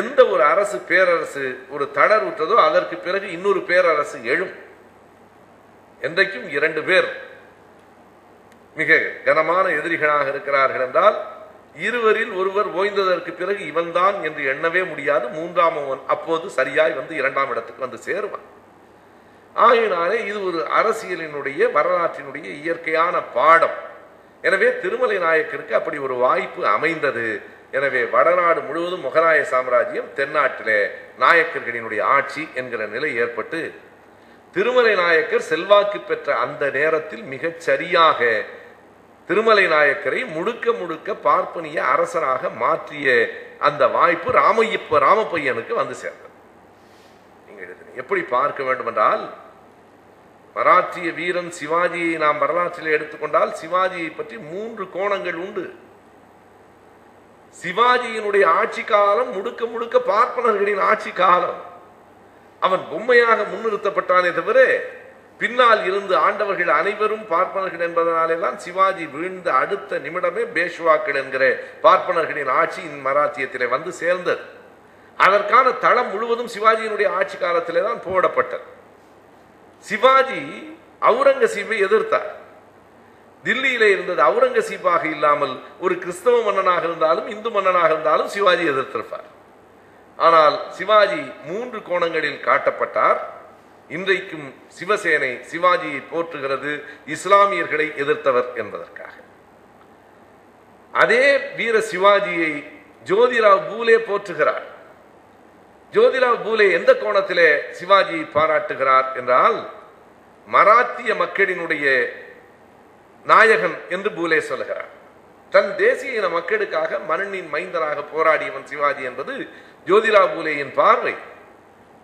எந்த ஒரு அரசு பேரரசு ஒரு தளர்வுற்றதோ அதற்கு பிறகு இன்னொரு பேரரசு எழும். என்றைக்கும் இரண்டு பேர் மிக கனமான எதிரிகளாக இருக்கிறார்கள் என்றால் இருவரில் ஒருவர் ஓய்ந்ததற்கு பிறகு இவன் தான் என்று எண்ணவே முடியாது. மூன்றாம் அவன் அப்போது சரியாய் வந்து இரண்டாம் இடத்துக்கு வந்து சேருவான். ஆயினாலே இது ஒரு அரசியலினுடைய வரலாற்றினுடைய இயற்கையான பாடம். எனவே திருமலை நாயக்கருக்கு அப்படி ஒரு வாய்ப்பு அமைந்தது. எனவே வடநாடு முழுவதும் முகலாய சாம்ராஜ்யம், தென்னாட்டிலே நாயக்கர்களினுடைய ஆட்சி என்கிற நிலை ஏற்பட்டு திருமலை நாயக்கர் செல்வாக்கு பெற்ற அந்த நேரத்தில் மிகச் சரியாக திருமலை நாயக்கரை முழுக்க முழுக்க பார்ப்பனிய அரசராக மாற்றிய அந்த வாய்ப்பு ராமையப்ப ராமப்பையனுக்கு வந்து சேர்ந்தது. எப்படி பார்க்க வேண்டும் என்றால், மராத்திய வீரன் சிவாஜியை நாம் வரலாற்றிலே எடுத்துக்கொண்டால் சிவாஜியை பற்றி மூன்று கோணங்கள் உண்டு. சிவாஜியினுடைய ஆட்சி காலம் முழுக்க முழுக்க பார்ப்பனர்களின் ஆட்சி காலம். அவன் பொம்மையாக முன்னிறுத்தப்பட்டானே தவிர பின்னால் இருந்து ஆண்டவர்கள் அனைவரும் பார்ப்பனர்கள் என்பதனாலேதான் சிவாஜி வீழ்ந்த அடுத்த நிமிடமே பேஷ்வாக்கள் என்கிற பார்ப்பனர்களின் ஆட்சி மராத்தியத்திலே வந்து சேர்ந்தது. அதற்கான தளம் முழுவதும் சிவாஜியினுடைய ஆட்சி காலத்திலே தான் போடப்பட்டது. சிவாஜி அவுரங்கசீப்பை எதிர்த்தார். தில்லியிலே இருந்தது அவுரங்கசீப்பாக இல்லாமல் ஒரு கிறிஸ்தவ மன்னனாக இருந்தாலும் இந்து மன்னனாக இருந்தாலும் சிவாஜி எதிர்த்திருப்பார். ஆனால் சிவாஜி மூன்று கோணங்களில் காட்டப்பட்டார். இன்றைக்கும் சிவசேனை சிவாஜியை போற்றுகிறது இஸ்லாமியர்களை எதிர்த்தவர் என்பதற்காக. அதே வீர சிவாஜியை ஜோதிராவ் பூலே போற்றுகிறார். ஜோதிராவ் பூலே எந்த கோணத்திலே சிவாஜியை பாராட்டுகிறார் என்றால், மராத்திய மக்களினுடைய நாயகன் என்று பூலே சொல்கிறார். தன் தேசிய இன மக்களுக்காக மண்ணின் மைந்தனாக போராடியவன் சிவாஜி என்பது ஜோதிராவ் பூலேயின் பார்வை.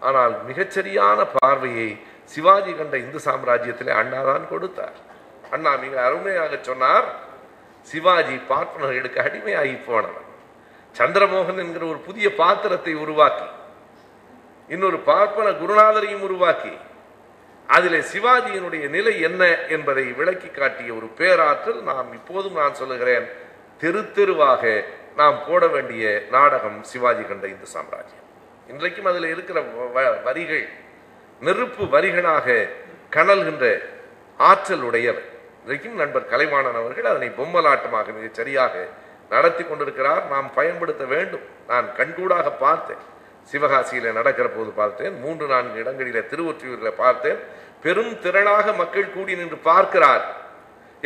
ஆனால் மிகச்சரியான பார்வையை சிவாஜி கண்ட இந்து சாம்ராஜ்யத்திலே அண்ணாதான் கொடுத்தார். அண்ணா மிக அருமையாக சொன்னார், சிவாஜி பார்ப்பனர்களுக்கு அடிமையாகி போனவன். சந்திரமோகன் என்கிற ஒரு புதிய பாத்திரத்தை உருவாக்கி இன்னொரு பார்ப்பன குருநாதரையும் உருவாக்கி அதிலே சிவாஜியினுடைய நிலை என்ன என்பதை விளக்கி காட்டிய ஒரு பேராற்றல் நாம் இப்போதும் நான் சொல்லுகிறேன் தெரு தெருவாக நாம் போட வேண்டிய நாடகம் சிவாஜி கண்ட இந்து சாம்ராஜ்யம். இன்றைக்கும் அதில் இருக்கிற வரிகள் நெருப்பு வரிகளாக கனல்கின்ற ஆற்றல் உடையவர். இன்றைக்கும் நண்பர் கலைவாணன் அவர்கள் அதனை பொம்மலாட்டமாக மிகச் சரியாக நடத்தி கொண்டிருக்கிறார். நாம் பயன்படுத்த வேண்டும். நான் கண்கூடாக பார்த்தேன், சிவகாசியில் நடக்கிற போது பார்த்தேன், மூன்று நான்கு இடங்களிலே திருவொற்றியூரில் பார்த்தேன். பெரும் திரளாக மக்கள் கூடி நின்று பார்க்கிறார்.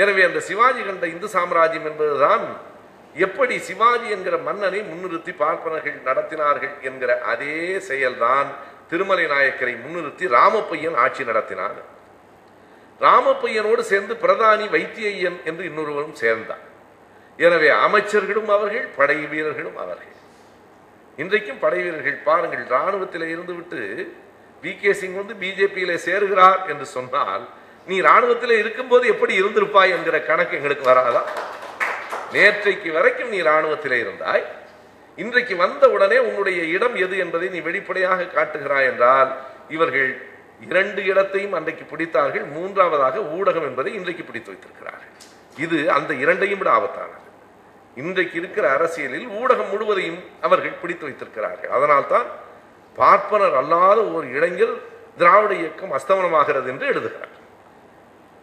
எனவே அந்த சிவாஜி கண்ட இந்து சாம்ராஜ்யம் என்பதுதான் எப்படி சிவாஜி என்கிற மன்னனை முன்னிறுத்தி பார்ப்பனர்கள் நடத்தினார்கள் என்கிற அதே செயல்தான் திருமலை நாயக்கரை முன்னிறுத்தி ராமப்பையன் ஆட்சி நடத்தினார். ராமப்பையனோடு சேர்ந்து பிரதானி வைத்தியன் என்று இன்னொருவரும் சேர்ந்தார். எனவே அமைச்சர்களும் அவர்கள், படை வீரர்களும் அவர்கள். இன்றைக்கும் படை வீரர்கள் பாருங்கள், இராணுவத்தில் இருந்துவிட்டு வி கே சிங் வந்து பிஜேபியில சேர்கிறார் என்று சொன்னால், நீ இராணுவத்தில் இருக்கும்போது எப்படி இருந்திருப்பாய் என்கிற கணக்கு எங்களுக்கு வராதா? நேற்றைக்கு வரைக்கும் நீ இராணுவத்திலே இருந்தாய், இன்றைக்கு வந்த உடனே உன்னுடைய இடம் எது என்பதை நீ வெளிப்படையாக காட்டுகிறாய் என்றால், இவர்கள் இரண்டு இடத்தையும் அன்றைக்கு பிடித்தார்கள். மூன்றாவதாக ஊடகம் என்பதை இன்றைக்கு பிடித்து வைத்திருக்கிறார்கள். இது அந்த இரண்டையும் விட ஆபத்தானது. இன்றைக்கு இருக்கிற அரசியலில் ஊடகம் முழுவதையும் அவர்கள் பிடித்து வைத்திருக்கிறார்கள். அதனால்தான் பார்ப்பனர் அல்லாத ஒரு இளைஞர் திராவிட இயக்கம் அஸ்தமனமாகிறது என்று எழுதுகிறார்.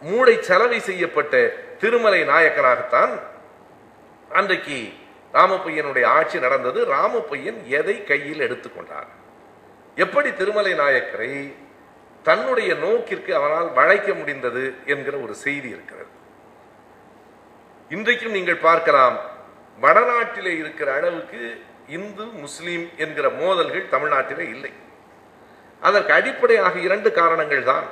மூளை சலவை செய்யப்பட்ட திருமலை நாயக்கனாகத்தான் அன்றைக்கு ராமப்பையனுடைய ஆட்சி நடந்தது. ராமப்பையன் எதை கையில் எடுத்துக்கொண்டார்? எப்படி திருமலை நாயக்கரை தன்னுடைய நோக்கிற்கு அவனால் வளைக்க முடிந்தது என்கிற ஒரு செய்தி இருக்கிறது. இன்றைக்கும் நீங்கள் பார்க்கலாம், வடநாட்டிலே இருக்கிற அளவுக்கு இந்து முஸ்லீம் என்கிற மோதல்கள் தமிழ்நாட்டிலே இல்லை. அதற்கு அடிப்படையாக இரண்டு காரணங்கள் தான்.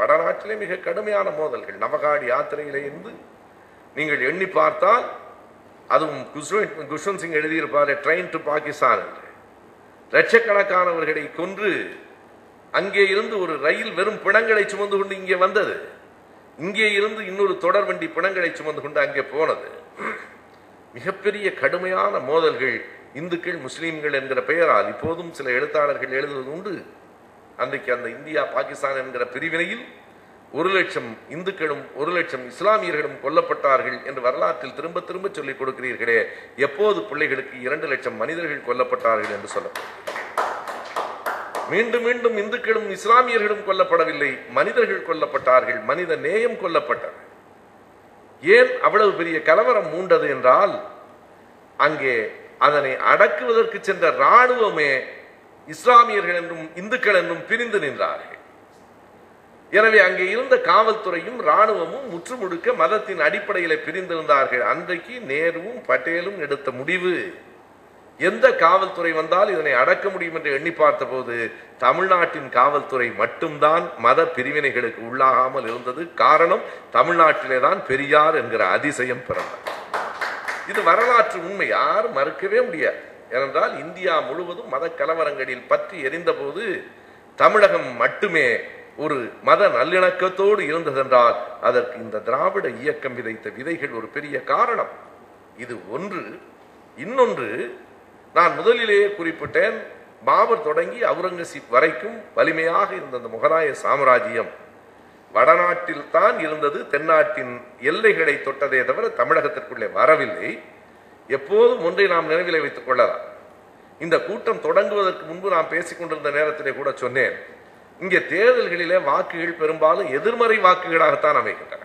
வடநாட்டிலே மிக கடுமையான மோதல்கள் நவகாடி யாத்திரையிலே இருந்து நீங்கள் எண்ணி பார்த்தால், அதுவும் குஷ்வந்த் குஷ்வந்த் சிங் எழுதியிருப்பார் ட்ரெயின் டு பாகிஸ்தான் என்று, லட்சக்கணக்கானவர்களை கொன்று அங்கே இருந்து ஒரு ரயில் வெறும் பிணங்களை சுமந்து கொண்டு இங்கே வந்தது, இங்கே இருந்து இன்னொரு தொடர் வண்டி பிணங்களை சுமந்து கொண்டு அங்கே போனது. மிகப்பெரிய கடுமையான மோதல்கள் இந்துக்கள் முஸ்லீம்கள் என்கிற பெயரால் இப்போதும் சில எழுத்தாளர்கள் எழுதுவது உண்டு. அன்றைக்கு அந்த இந்தியா பாகிஸ்தான் என்கிற பிரிவினையில் ஒரு லட்சம் இந்துக்களும் ஒரு லட்சம் இஸ்லாமியர்களும் கொல்லப்பட்டார்கள் என்று வரலாற்றில் திரும்ப திரும்ப சொல்லிக் கொடுக்கிறீர்களே, எப்போது பிள்ளைகளுக்கு இரண்டு லட்சம் மனிதர்கள் கொல்லப்பட்டார்கள் என்று சொல்ல, மீண்டும் மீண்டும் இந்துக்களும் இஸ்லாமியர்களும் கொல்லப்படவில்லை, மனிதர்கள் கொல்லப்பட்டார்கள், மனித நேயம் கொல்லப்பட்டது. ஏன் அவ்வளவு பெரிய கலவரம் மூண்டது என்றால், அங்கே அதனை அடக்குவதற்கு சென்ற இராணுவமே இஸ்லாமியர்கள் என்றும் இந்துக்கள் என்றும் பிரிந்து நின்றார்கள். எனவே அங்கே இருந்த காவல்துறையும் இராணுவமும் முற்றுமுடுக்க மதத்தின் அடிப்படையில் பிரிந்திருந்தார்கள். அன்றைக்கு நேருவும் பட்டேலும் எடுத்த முடிவு, எந்த காவல்துறை வந்தால் இதனை அடக்க முடியும் என்று எண்ணி பார்த்த போது தமிழ்நாட்டின் காவல்துறை மட்டும்தான் மத பிரிவினைகளுக்கு உள்ளாகாமல் இருந்தது. காரணம், தமிழ்நாட்டிலே தான் பெரியார் என்கிற அதிசயம் பிறந்தார். இது வரலாற்று உண்மை, யார் மறுக்கவே முடியாது. ஏனென்றால் இந்தியா முழுவதும் மத கலவரங்களில் பற்றி எரிந்த போது தமிழகம் மட்டுமே ஒரு மத நல்லிணக்கத்தோடு இருந்ததென்றால் அதற்கு இந்த திராவிட இயக்கம் விதைத்த விதைகள் ஒரு பெரிய காரணம். இது ஒன்று. இன்னொன்று, நான் முதலிலேயே குறிப்பிட்டேன், பாபர் தொடங்கி அவுரங்கசீப் வரைக்கும் வலிமையாக இருந்த அந்த முகலாய சாம்ராஜ்யம் வடநாட்டில் தான் இருந்தது. தென்னாட்டின் எல்லைகளை தொட்டதே தவிர தமிழகத்திற்குள்ளே வரவில்லை. எப்போதும் ஒன்றை நாம் நினைவில் வைத்துக் கொள்ளலாம். இந்த கூட்டம் தொடங்குவதற்கு முன்பு நாம் பேசிக்கொண்டிருந்த நேரத்திலே கூட சொன்னேன், இங்கே தேர்தல்களிலே வாக்குகள் பெரும்பாலும் எதிர்மறை வாக்குகளாகத்தான் அமைகின்றன.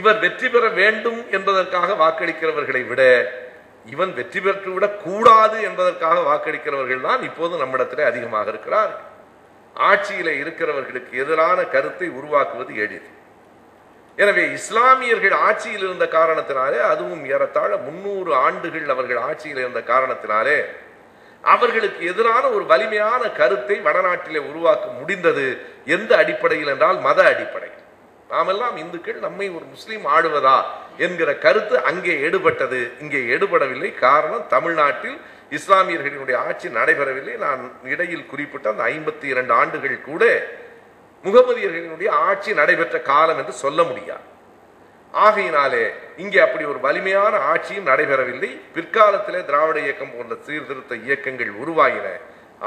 இவர் வெற்றி பெற வேண்டும் என்பதற்காக வாக்களிக்கிறவர்களை விட இவன் வெற்றி பெற்றுவிடக் கூடாது என்பதற்காக வாக்களிக்கிறவர்கள் தான் இப்போது நம்மிடத்திலே அதிகமாக இருக்கிறார். ஆட்சியிலே இருக்கிறவர்களுக்கு எதிரான கருத்தை உருவாக்குவது எளிது. எனவே இஸ்லாமியர்கள் ஆட்சியில் இருந்த காரணத்தினாலே, அதுவும் ஏறத்தாழ முன்னூறு ஆண்டுகள் அவர்கள் ஆட்சியில் இருந்த காரணத்தினாலே, அவர்களுக்கு எதிரான ஒரு வலிமையான கருத்தை வடநாட்டிலே உருவாக்க முடிந்தது. எந்த அடிப்படையில் என்றால் மத அடிப்படையில். நாமெல்லாம் இந்துக்கள், நம்மை ஒரு முஸ்லீம் ஆடுவதா என்கிற கருத்து அங்கே எடுபட்டது, இங்கே எடுபடவில்லை. காரணம், தமிழ்நாட்டில் இஸ்லாமியர்களினுடைய ஆட்சி நடைபெறவில்லை. நான் இடையில் குறிப்பிட்ட அந்த ஐம்பத்தி இரண்டு ஆண்டுகள் கூட முகமதியர்களினுடைய ஆட்சி நடைபெற்ற காலம் என்று சொல்ல முடியாது. ஆகையினாலே இங்கே அப்படி ஒரு வலிமையான ஆட்சியும் நடைபெறவில்லை. பிற்காலத்திலே திராவிட இயக்கம் போன்ற சீர்திருத்த இயக்கங்கள் உருவாகின.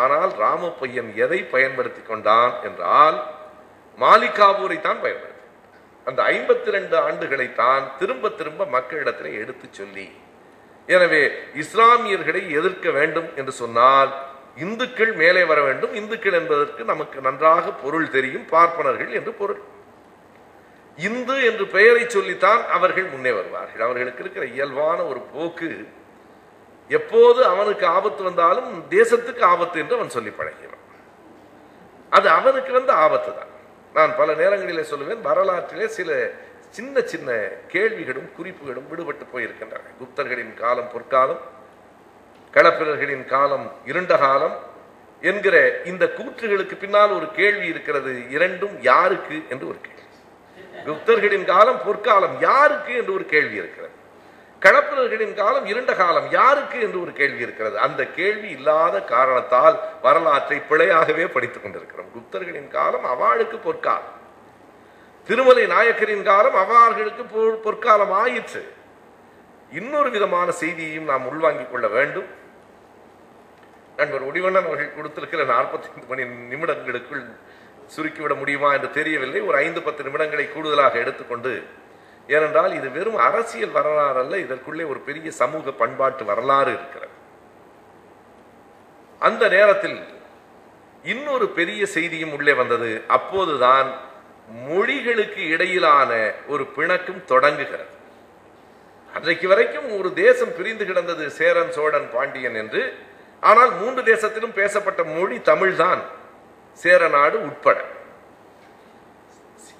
ஆனால் ராமப்பையன் எதை பயன்படுத்தி கொண்டான் என்றால் மாலிக் காபூரை தான் பயன்படுத்தி, அந்த ஐம்பத்தி இரண்டு ஆண்டுகளை தான் திரும்ப திரும்ப மக்களிடத்திலே எடுத்து சொல்லி, எனவே இஸ்லாமியர்களை எதிர்க்க வேண்டும் என்று சொன்னால் இந்துக்கள் மேலே வர வேண்டும். இந்துக்கள் என்பதற்கு நமக்கு நன்றாக பொருள் தெரியும், பார்ப்பனர்கள் என்று பொருள். இந்து என்று பெயரை சொல்லித்தான் அவர்கள் முன்னே வருவார்கள். அவர்களுக்கு இருக்கிற இயல்பான ஒரு போக்கு, எப்போது அவனுக்கு ஆபத்து வந்தாலும் தேசத்துக்கு ஆபத்து என்று அவன் சொல்லி பழகிறான். அது அவனுக்கு வந்த ஆபத்து தான். நான் பல நேரங்களிலே சொல்லுவேன், வரலாற்றிலே சில சின்ன சின்ன கேள்விகளும் குறிப்புகளும் விடுபட்டு போயிருக்கின்றன. குப்தர்களின் காலம் பொற்காலம், களப்பிரர்களின் காலம் இருண்ட காலம் என்கிற இந்த கூற்றுகளுக்கு பின்னால் ஒரு கேள்வி இருக்கிறது, இரண்டும் யாருக்கு என்று ஒரு கேள்வி. குப்தர்களின் காலம் பொற்காலம் யாருக்கு என்று ஒரு கேள்வி இருக்கிறது. களப்பிரர்களின் காலம் இருண்ட காலம் யாருக்கு என்று ஒரு கேள்வி இருக்கிறது. அந்த கேள்வி இல்லாத காரணத்தால் வரலாற்றை பிழையாகவே படித்துக் கொண்டிருக்கிறோம். குப்தர்களின் காலம் அவர்களுக்கு பொற்காலம், திருமலை நாயக்கரின் காலம் அவர்களுக்கு பொற்காலம் ஆயிற்று. இன்னொரு விதமான செய்தியையும் நாம் உள்வாங்கிக் கொள்ள வேண்டும். நண்பர் ஒடிவண்ணன் அவர்கள் கொடுத்திருக்கிற நாற்பத்தி ஐந்து மணி நிமிடங்களுக்குள் சுருக்கிவிட முடியுமா என்று தெரியவில்லை. ஒரு ஐந்து பத்து நிமிடங்களை கூடுதலாக எடுத்துக்கொண்டு, ஏனென்றால் இது வெறும் அரசியல் வரலாறு அல்ல, இதற்குள்ளே ஒரு பெரிய சமூக பண்பாட்டு வரலாறு இருக்கிறது. அந்த நேரத்தில் இன்னொரு பெரிய செய்தியும் உள்ளே வந்தது. அப்போதுதான் மொழிகளுக்கு இடையிலான ஒரு பிணக்கும் தொடங்குகிறது. அன்றைக்கு வரைக்கும் ஒரு தேசம் பிரிந்து கிடந்தது, சேரன் சோழன் பாண்டியன் என்று. ஆனால் மூன்று தேசத்திலும் பேசப்பட்ட மொழி தமிழ்தான், சேரநாடு உட்பட.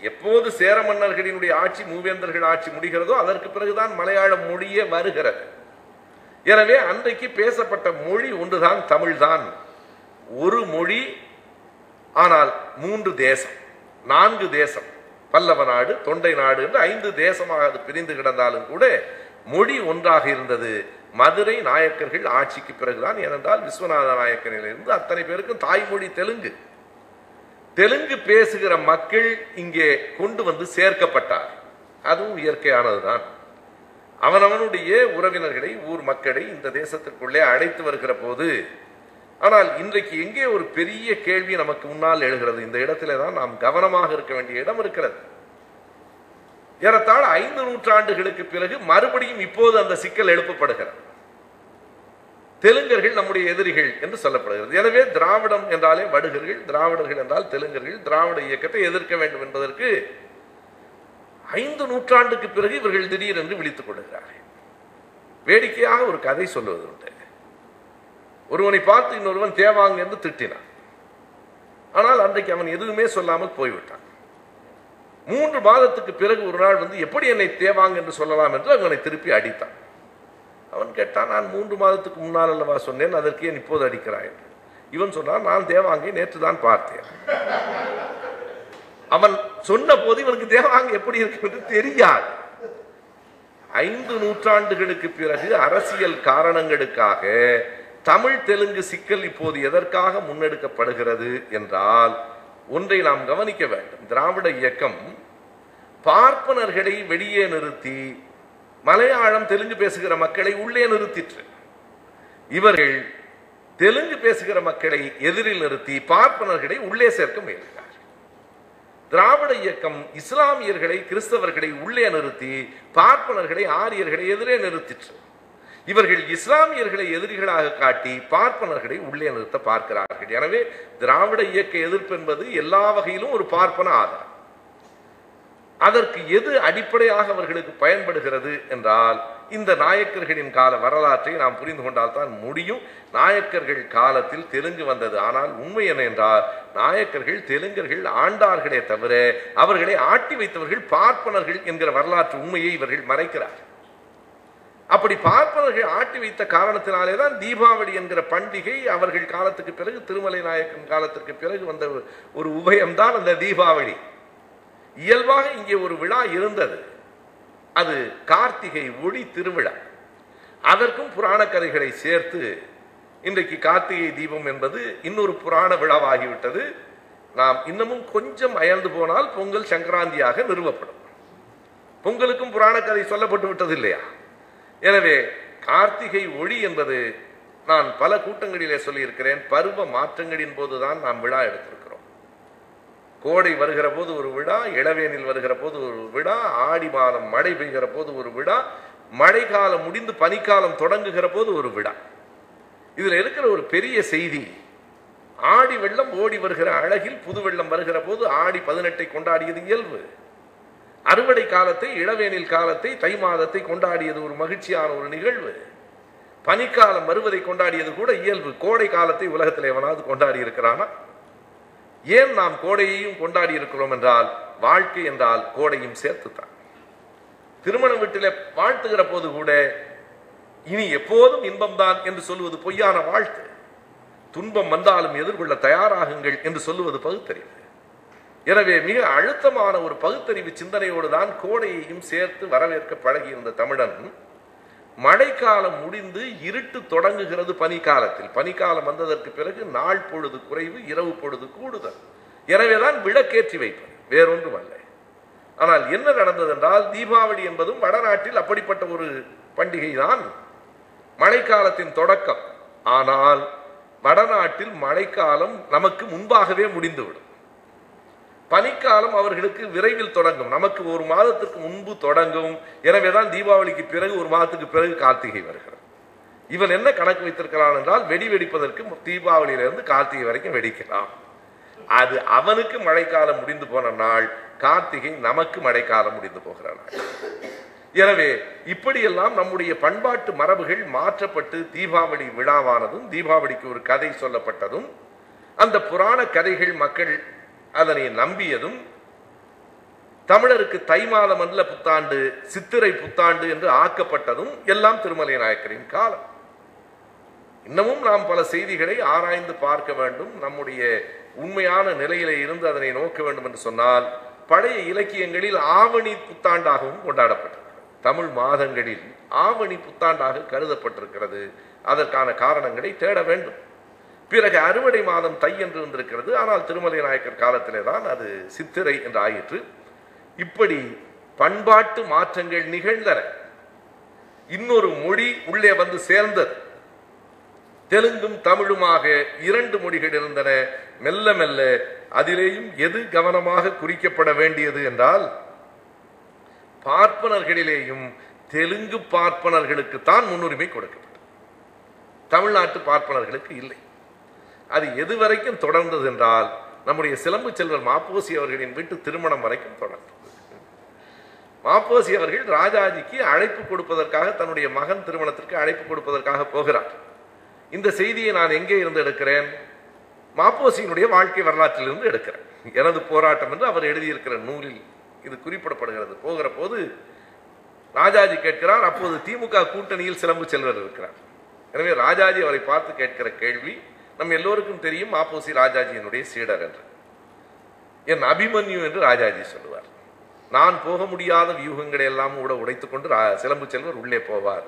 எப்போது சேர மன்னர்களினுடைய ஆட்சி, மூவேந்தர்கள் ஆட்சி முடிகிறதோ அதற்கு பிறகுதான் மலையாள மொழியே வருகிறது. எனவே அன்றைக்கு பேசப்பட்ட மொழி ஒன்றுதான், தமிழ்தான். ஒரு மொழி, ஆனால் மூன்று தேசம், நான்கு தேசம், பல்லவ நாடு, தொண்டை நாடு என்று ஐந்து தேசமாக அது பிரிந்து கிடந்தாலும் கூட மொழி ஒன்றாக இருந்தது. மதுரை நாயக்கர்கள் ஆட்சிக்கு பிறகுதான், ஏனென்றால் விஸ்வநாத நாயக்கரிலிருந்து அத்தனை பேருக்கும் தாய்மொழி தெலுங்கு. தெலுங்கு பேசுகிற மக்கள் இங்கே கொண்டு வந்து சேர்க்கப்பட்டார். அதுவும் இயற்கையானதுதான். அவனவனுடைய உறவினர்களை, ஊர் மக்களை இந்த தேசத்திற்குள்ளே அழைத்து வருகிற போது, ஆனால் இன்றைக்கு எங்கே ஒரு பெரிய கேள்வி நமக்கு முன்னால் எழுகிறது. இந்த இடத்திலே தான் நாம் கவனமாக இருக்க வேண்டிய இடம் இருக்கிறது. ஏறத்தாழ ஐந்து நூற்றாண்டுகளுக்கு பிறகு மறுபடியும் இப்போது அந்த சிக்கல் எழுப்பப்படுகிறது. தெலுங்கர்கள் நம்முடைய எதிரிகள் என்று சொல்லப்படுகிறது. எனவே திராவிடம் என்றாலே வடுகர்கள், திராவிடர்கள் என்றால் தெலுங்கர்கள். திராவிட இயக்கத்தை எதிர்க்க வேண்டும் என்பதற்கு ஐந்து நூற்றாண்டுக்கு பிறகு இவர்கள் திடீரென்று விழித்துக் கொள்கிறார்கள். வேடிக்கையாக ஒரு கதை சொல்லுவது உண்டு. ஒருவனை பார்த்து இன்னொருவன் தேவாங்க என்று திட்டினான். ஆனால் அன்றைக்கு அவன் எதுவுமே சொல்லாமல் போய்விட்டான். மூன்று மாதத்துக்கு பிறகு ஒரு நாள் வந்து எப்படி என்னை தேவாங்க என்று சொல்லலாம் என்று அவனை திருப்பி அடித்தான். அவன் கேட்டான், நான் மூன்று மாதத்துக்கு முன்னால் அல்லவா சொன்னேன், அதற்கு ஏன் இப்போது அடிக்கிறாய் என்று. இவன் சொன்னான், நான் தேவாங்கை நேற்று தான் பார்த்தேன். அவன் சொன்ன போது இவனுக்கு தேவாங்க எப்படி இருக்கும் என்று தெரியாது. ஐந்து நூற்றாண்டுகளுக்கு பிறகு அரசியல் காரணங்களுக்காக தமிழ் தெலுங்கு சிக்கல் இப்போது எதற்காக முன்னெடுக்கப்படுகிறது என்றால் ஒன்றை நாம் கவனிக்க வேண்டும். திராவிட இயக்கம் பார்ப்பனர்களை வெளியே நிறுத்தி மலையாளம் தெலுங்கு பேசுகிற மக்களை உள்ளே நிறுத்திற்று. இவர்கள் தெலுங்கு பேசுகிற மக்களை எதிரில் நிறுத்தி பார்ப்பனர்களை உள்ளே சேர்க்க முயல்கிறார்கள். திராவிட இயக்கம் இஸ்லாமியர்களை கிறிஸ்தவர்களை உள்ளே நிறுத்தி பார்ப்பனர்களை ஆரியர்களை எதிரே நிறுத்திற்று. இவர்கள் இஸ்லாமியர்களை எதிரிகளாக காட்டி பார்ப்பனர்களை உள்ளே நிறுத்த பார்க்கிறார்கள். எனவே திராவிட இயக்க எதிர்ப்பு என்பது எல்லா வகையிலும் ஒரு பார்ப்பன ஆதாரம். அதற்கு எது அடிப்படையாக அவர்களுக்கு பயன்படுகிறது என்றால் இந்த நாயக்கர்களின் கால வரலாற்றை நாம் புரிந்து கொண்டால் தான் முடியும். நாயக்கர்கள் காலத்தில் தெலுங்கு வந்தது. ஆனால் உண்மை என்ன என்றால் நாயக்கர்கள் தெலுங்கர்கள் ஆண்டார்களே தவிர அவர்களை ஆட்டி வைத்தவர்கள் பார்ப்பனர்கள் என்கிற வரலாற்று உண்மையை இவர்கள் மறைக்கிறார்கள். அப்படி பார்ப்பனர்கள் ஆட்டி வைத்த காரணத்தினாலே தான் தீபாவளி என்கிற பண்டிகை அவர்கள் காலத்துக்கு பிறகு திருமலை நாயக்கன் காலத்திற்கு பிறகு வந்த ஒரு உபயம்தான் அந்த தீபாவளி. இயல்பாக இங்கே ஒரு விழா இருந்தது, அது கார்த்திகை ஒளி திருவிழா. அதற்கும் புராண கதைகளை சேர்த்து இன்றைக்கு கார்த்திகை தீபம் என்பது இன்னொரு புராண விழாவாகிவிட்டது. நாம் இன்னமும் கொஞ்சம் அயர்ந்து போனால் பொங்கல் சங்கராந்தியாக நிறுவப்படும். பொங்கலுக்கும் புராண கதை சொல்லப்பட்டு விட்டது இல்லையா? எனவே கார்த்திகை ஒளி என்பது நான் பல கூட்டங்களிலே சொல்லியிருக்கிறேன். பருவ மாற்றங்களின் போதுதான் நாம் விழா எடுத்திருக்கிறோம். கோடை வருகிற போது ஒரு விழா, இளவேனில் வருகிற போது ஒரு விழா, ஆடி மாதம் மழை பெய்கிற போது ஒரு விழா, மழைக்காலம் முடிந்து பனிக்காலம் தொடங்குகிற போது ஒரு விழா. இதில் இருக்கிற ஒரு பெரிய செய்தி, ஆடி வெள்ளம் ஓடி வருகிற அழகில் புது வெள்ளம் வருகிற போது ஆடி பதினெட்டை கொண்டாடியது இயல்பு. அறுவடை காலத்தை, இளவேனில் காலத்தை, தை மாதத்தை கொண்டாடியது ஒரு மகிழ்ச்சியான ஒரு நிகழ்வு. பனிக்காலம் வருவதை கொண்டாடியது கூட இயல்பு. கோடை காலத்தை உலகத்தில் எவனாவது கொண்டாடி இருக்கிறானா? ஏன் நாம் கோடையையும் கொண்டாடி இருக்கிறோம் என்றால் வாழ்க்கை என்றால் கோடையும் சேர்த்துத்தான். திருமண வீட்டிலே வாழ்த்துகிற போது கூட இனி எப்போதும் இன்பம்தான் என்று சொல்வது பொய்யான வாழ்த்து. துன்பம் வந்தாலும் எதிர்கொள்ள தயாராகுங்கள் என்று சொல்லுவது பகுத்தறிவு. எனவே மிக அழுத்தமான ஒரு பகுத்தறிவு சிந்தனையோடு தான் கோடையையும் சேர்த்து வரவேற்க பழகியிருந்த தமிழன் மழைக்காலம் முடிந்து இருட்டு தொடங்குகிறது பனிக்காலத்தில். பனிக்காலம் வந்ததற்கு பிறகு நாள் பொழுது குறைவு, இரவு பொழுது கூடுதல். எனவேதான் விளக்கேற்றி வைப்பது, வேறொன்றும் அல்ல. ஆனால் என்ன நடந்தது என்றால் தீபாவளி என்பதும் வடநாட்டில் அப்படிப்பட்ட ஒரு பண்டிகை தான், மழைக்காலத்தின் தொடக்கம். ஆனால் வடநாட்டில் மழைக்காலம் நமக்கு முன்பாகவே முடிந்துவிடும். பனிக்காலம் அவர்களுக்கு விரைவில் தொடங்கும், நமக்கு ஒரு மாதத்திற்கு முன்பு தொடங்கும். எனவேதான் தீபாவளிக்கு பிறகு ஒரு மாதத்துக்கு பிறகு கார்த்திகை வருகிறது. இவன் என்ன கணக்கு வைத்திருக்கிறான் என்றால் வெடி வெடிப்பதற்கு தீபாவளியிலிருந்து கார்த்திகை வரைக்கும் வெடிக்கலாம். அது அவனுக்கு மழைக்காலம் முடிந்து போன நாள், கார்த்திகை நமக்கு மழைக்காலம் முடிந்து போகிற நாள். எனவே இப்படியெல்லாம் நம்முடைய பண்பாட்டு மரபுகள் மாற்றப்பட்டு தீபாவளி விழாவானதும் தீபாவளிக்கு ஒரு கதை சொல்லப்பட்டதும் அந்த புராண கதைகள் மக்கள் அதனை நம்பியதும் தமிழருக்கு தை மாதம் அல்ல புத்தாண்டு, சித்திரை புத்தாண்டு என்று ஆக்கப்பட்டதும் எல்லாம் திருமலை நாயக்கரின் காலம். இன்னமும் நாம் பல செய்திகளை ஆராய்ந்து பார்க்க வேண்டும். நம்முடைய உண்மையான நிலையிலே இருந்து அதனை நோக்க வேண்டும் என்று சொன்னால் பழைய இலக்கியங்களில் ஆவணி புத்தாண்டாகவும் கொண்டாடப்பட்டது. தமிழ் மாதங்களில் ஆவணி புத்தாண்டாக கருதப்பட்டிருக்கிறது. அதற்கான காரணங்களை தேட வேண்டும். பிறகு அறுவடை மாதம் தை என்று இருந்திருக்கிறது. ஆனால் திருமலை நாயக்கர் காலத்திலே தான் அது சித்திரை என்று ஆயிற்று. இப்படி பண்பாட்டு மாற்றங்கள் நிகழ்ந்தன. இன்னொரு மொழி உள்ளே வந்து சேர்ந்தது. தெலுங்கும் தமிழுமாக இரண்டு மொழிகள் இருந்தன. மெல்ல மெல்ல அதிலேயும் எது கவனமாக குறிக்கப்பட வேண்டியது என்றால் பார்ப்பனர்களிலேயும் தெலுங்கு பார்ப்பனர்களுக்கு தான் முன்னுரிமை கொடுக்கப்பட்டது, தமிழ்நாட்டு பார்ப்பனர்களுக்கு இல்லை. அது எது வரைக்கும் தொடர்ந்தது என்றால் நம்முடைய சிலம்பு செல்வர் மாப்போசி அவர்களின் வீட்டு திருமணம் வரைக்கும் தொடர்ந்தது. மாப்போசி அவர்கள் ராஜாஜிக்கு அழைப்பு கொடுப்பதற்காக, தன்னுடைய மகன் திருமணத்திற்கு அழைப்பு கொடுப்பதற்காக போகிறார். இந்த செய்தியை நான் எங்கே இருந்து எடுக்கிறேன்? மாப்போசியினுடைய வாழ்க்கை வரலாற்றிலிருந்து எடுக்கிறேன். எனது போராட்டம் என்று அவர் எழுதியிருக்கிற நூலில் இது குறிப்பிடப்படுகிறது. போகிற போது ராஜாஜி கேட்கிறார். அப்போது திமுக கூட்டணியில் சிலம்பு செல்வர் இருக்கிறார். எனவே ராஜாஜி அவரை பார்த்து கேட்கிற கேள்வி, நம் எல்லோருக்கும் தெரியும் மாப்போசி ராஜாஜியினுடைய சீடர் என்று, என் அபிமன்யு என்று ராஜாஜி சொல்லுவார். நான் போக முடியாத வியூகங்களை எல்லாம் கூட உடைத்துக்கொண்டு சிலம்பு செல்வர் உள்ளே போவார்.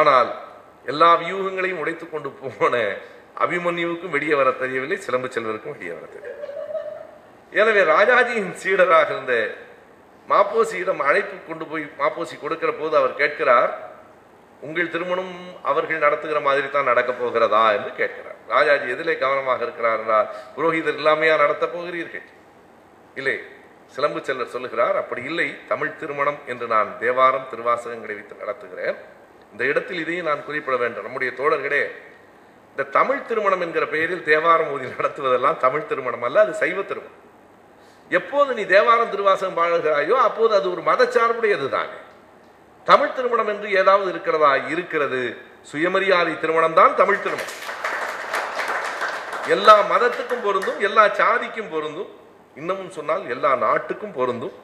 ஆனால் எல்லா வியூகங்களையும் உடைத்துக்கொண்டு போன அபிமன்யுவுக்கும் வெளியே வர தெரியவில்லை, சிலம்பு செல்வருக்கும் வெளியே வர தெரியவில்லை. எனவே ராஜாஜியின் சீடராக இருந்த மாப்போசியிடம் அழைப்பு கொண்டு போய் மாப்போசி கொடுக்கிற போது அவர் கேட்கிறார், உங்கள் திருமணம் அவர்கள் நடத்துகிற மாதிரி தான் நடக்கப் போகிறதா என்று கேட்கிறார். ராஜாஜி எதிலே கவனமாக இருக்கிறார் என்றால், புரோகிதர் இல்லாமையா நடத்தப் போகிறீர்கள்? இல்லை, சிலம்பு செல்லர் சொல்லுகிறார், அப்படி இல்லை, தமிழ் திருமணம் என்று நான் தேவாரம் திருவாசகங்களை வைத்து நடத்துகிறேன். இந்த இடத்தில் இதையும் நான் குறிப்பிட வேண்டும். நம்முடைய தோழர்களே, இந்த தமிழ் திருமணம் என்கிற பெயரில் தேவாரம் ஓதி நடத்துவதெல்லாம் தமிழ் திருமணம் அல்ல, அது சைவ திருமணம். எப்போது நீ தேவாரம் திருவாசகம் பாடுகிறாயோ அப்போது அது ஒரு மதச்சார்புடையது தானே. தமிழ் திருமணம் என்று ஏதாவது இருக்கிறதா? இருக்கிறது. சுயமரியாதை திருமணம் தான் தமிழ் திருமணம். எல்லா மதத்துக்கும் பொருந்தும், எல்லா சாதிக்கும் பொருந்தும், இன்னமும் சொன்னால் எல்லா நாட்டுக்கும் பொருந்தும்.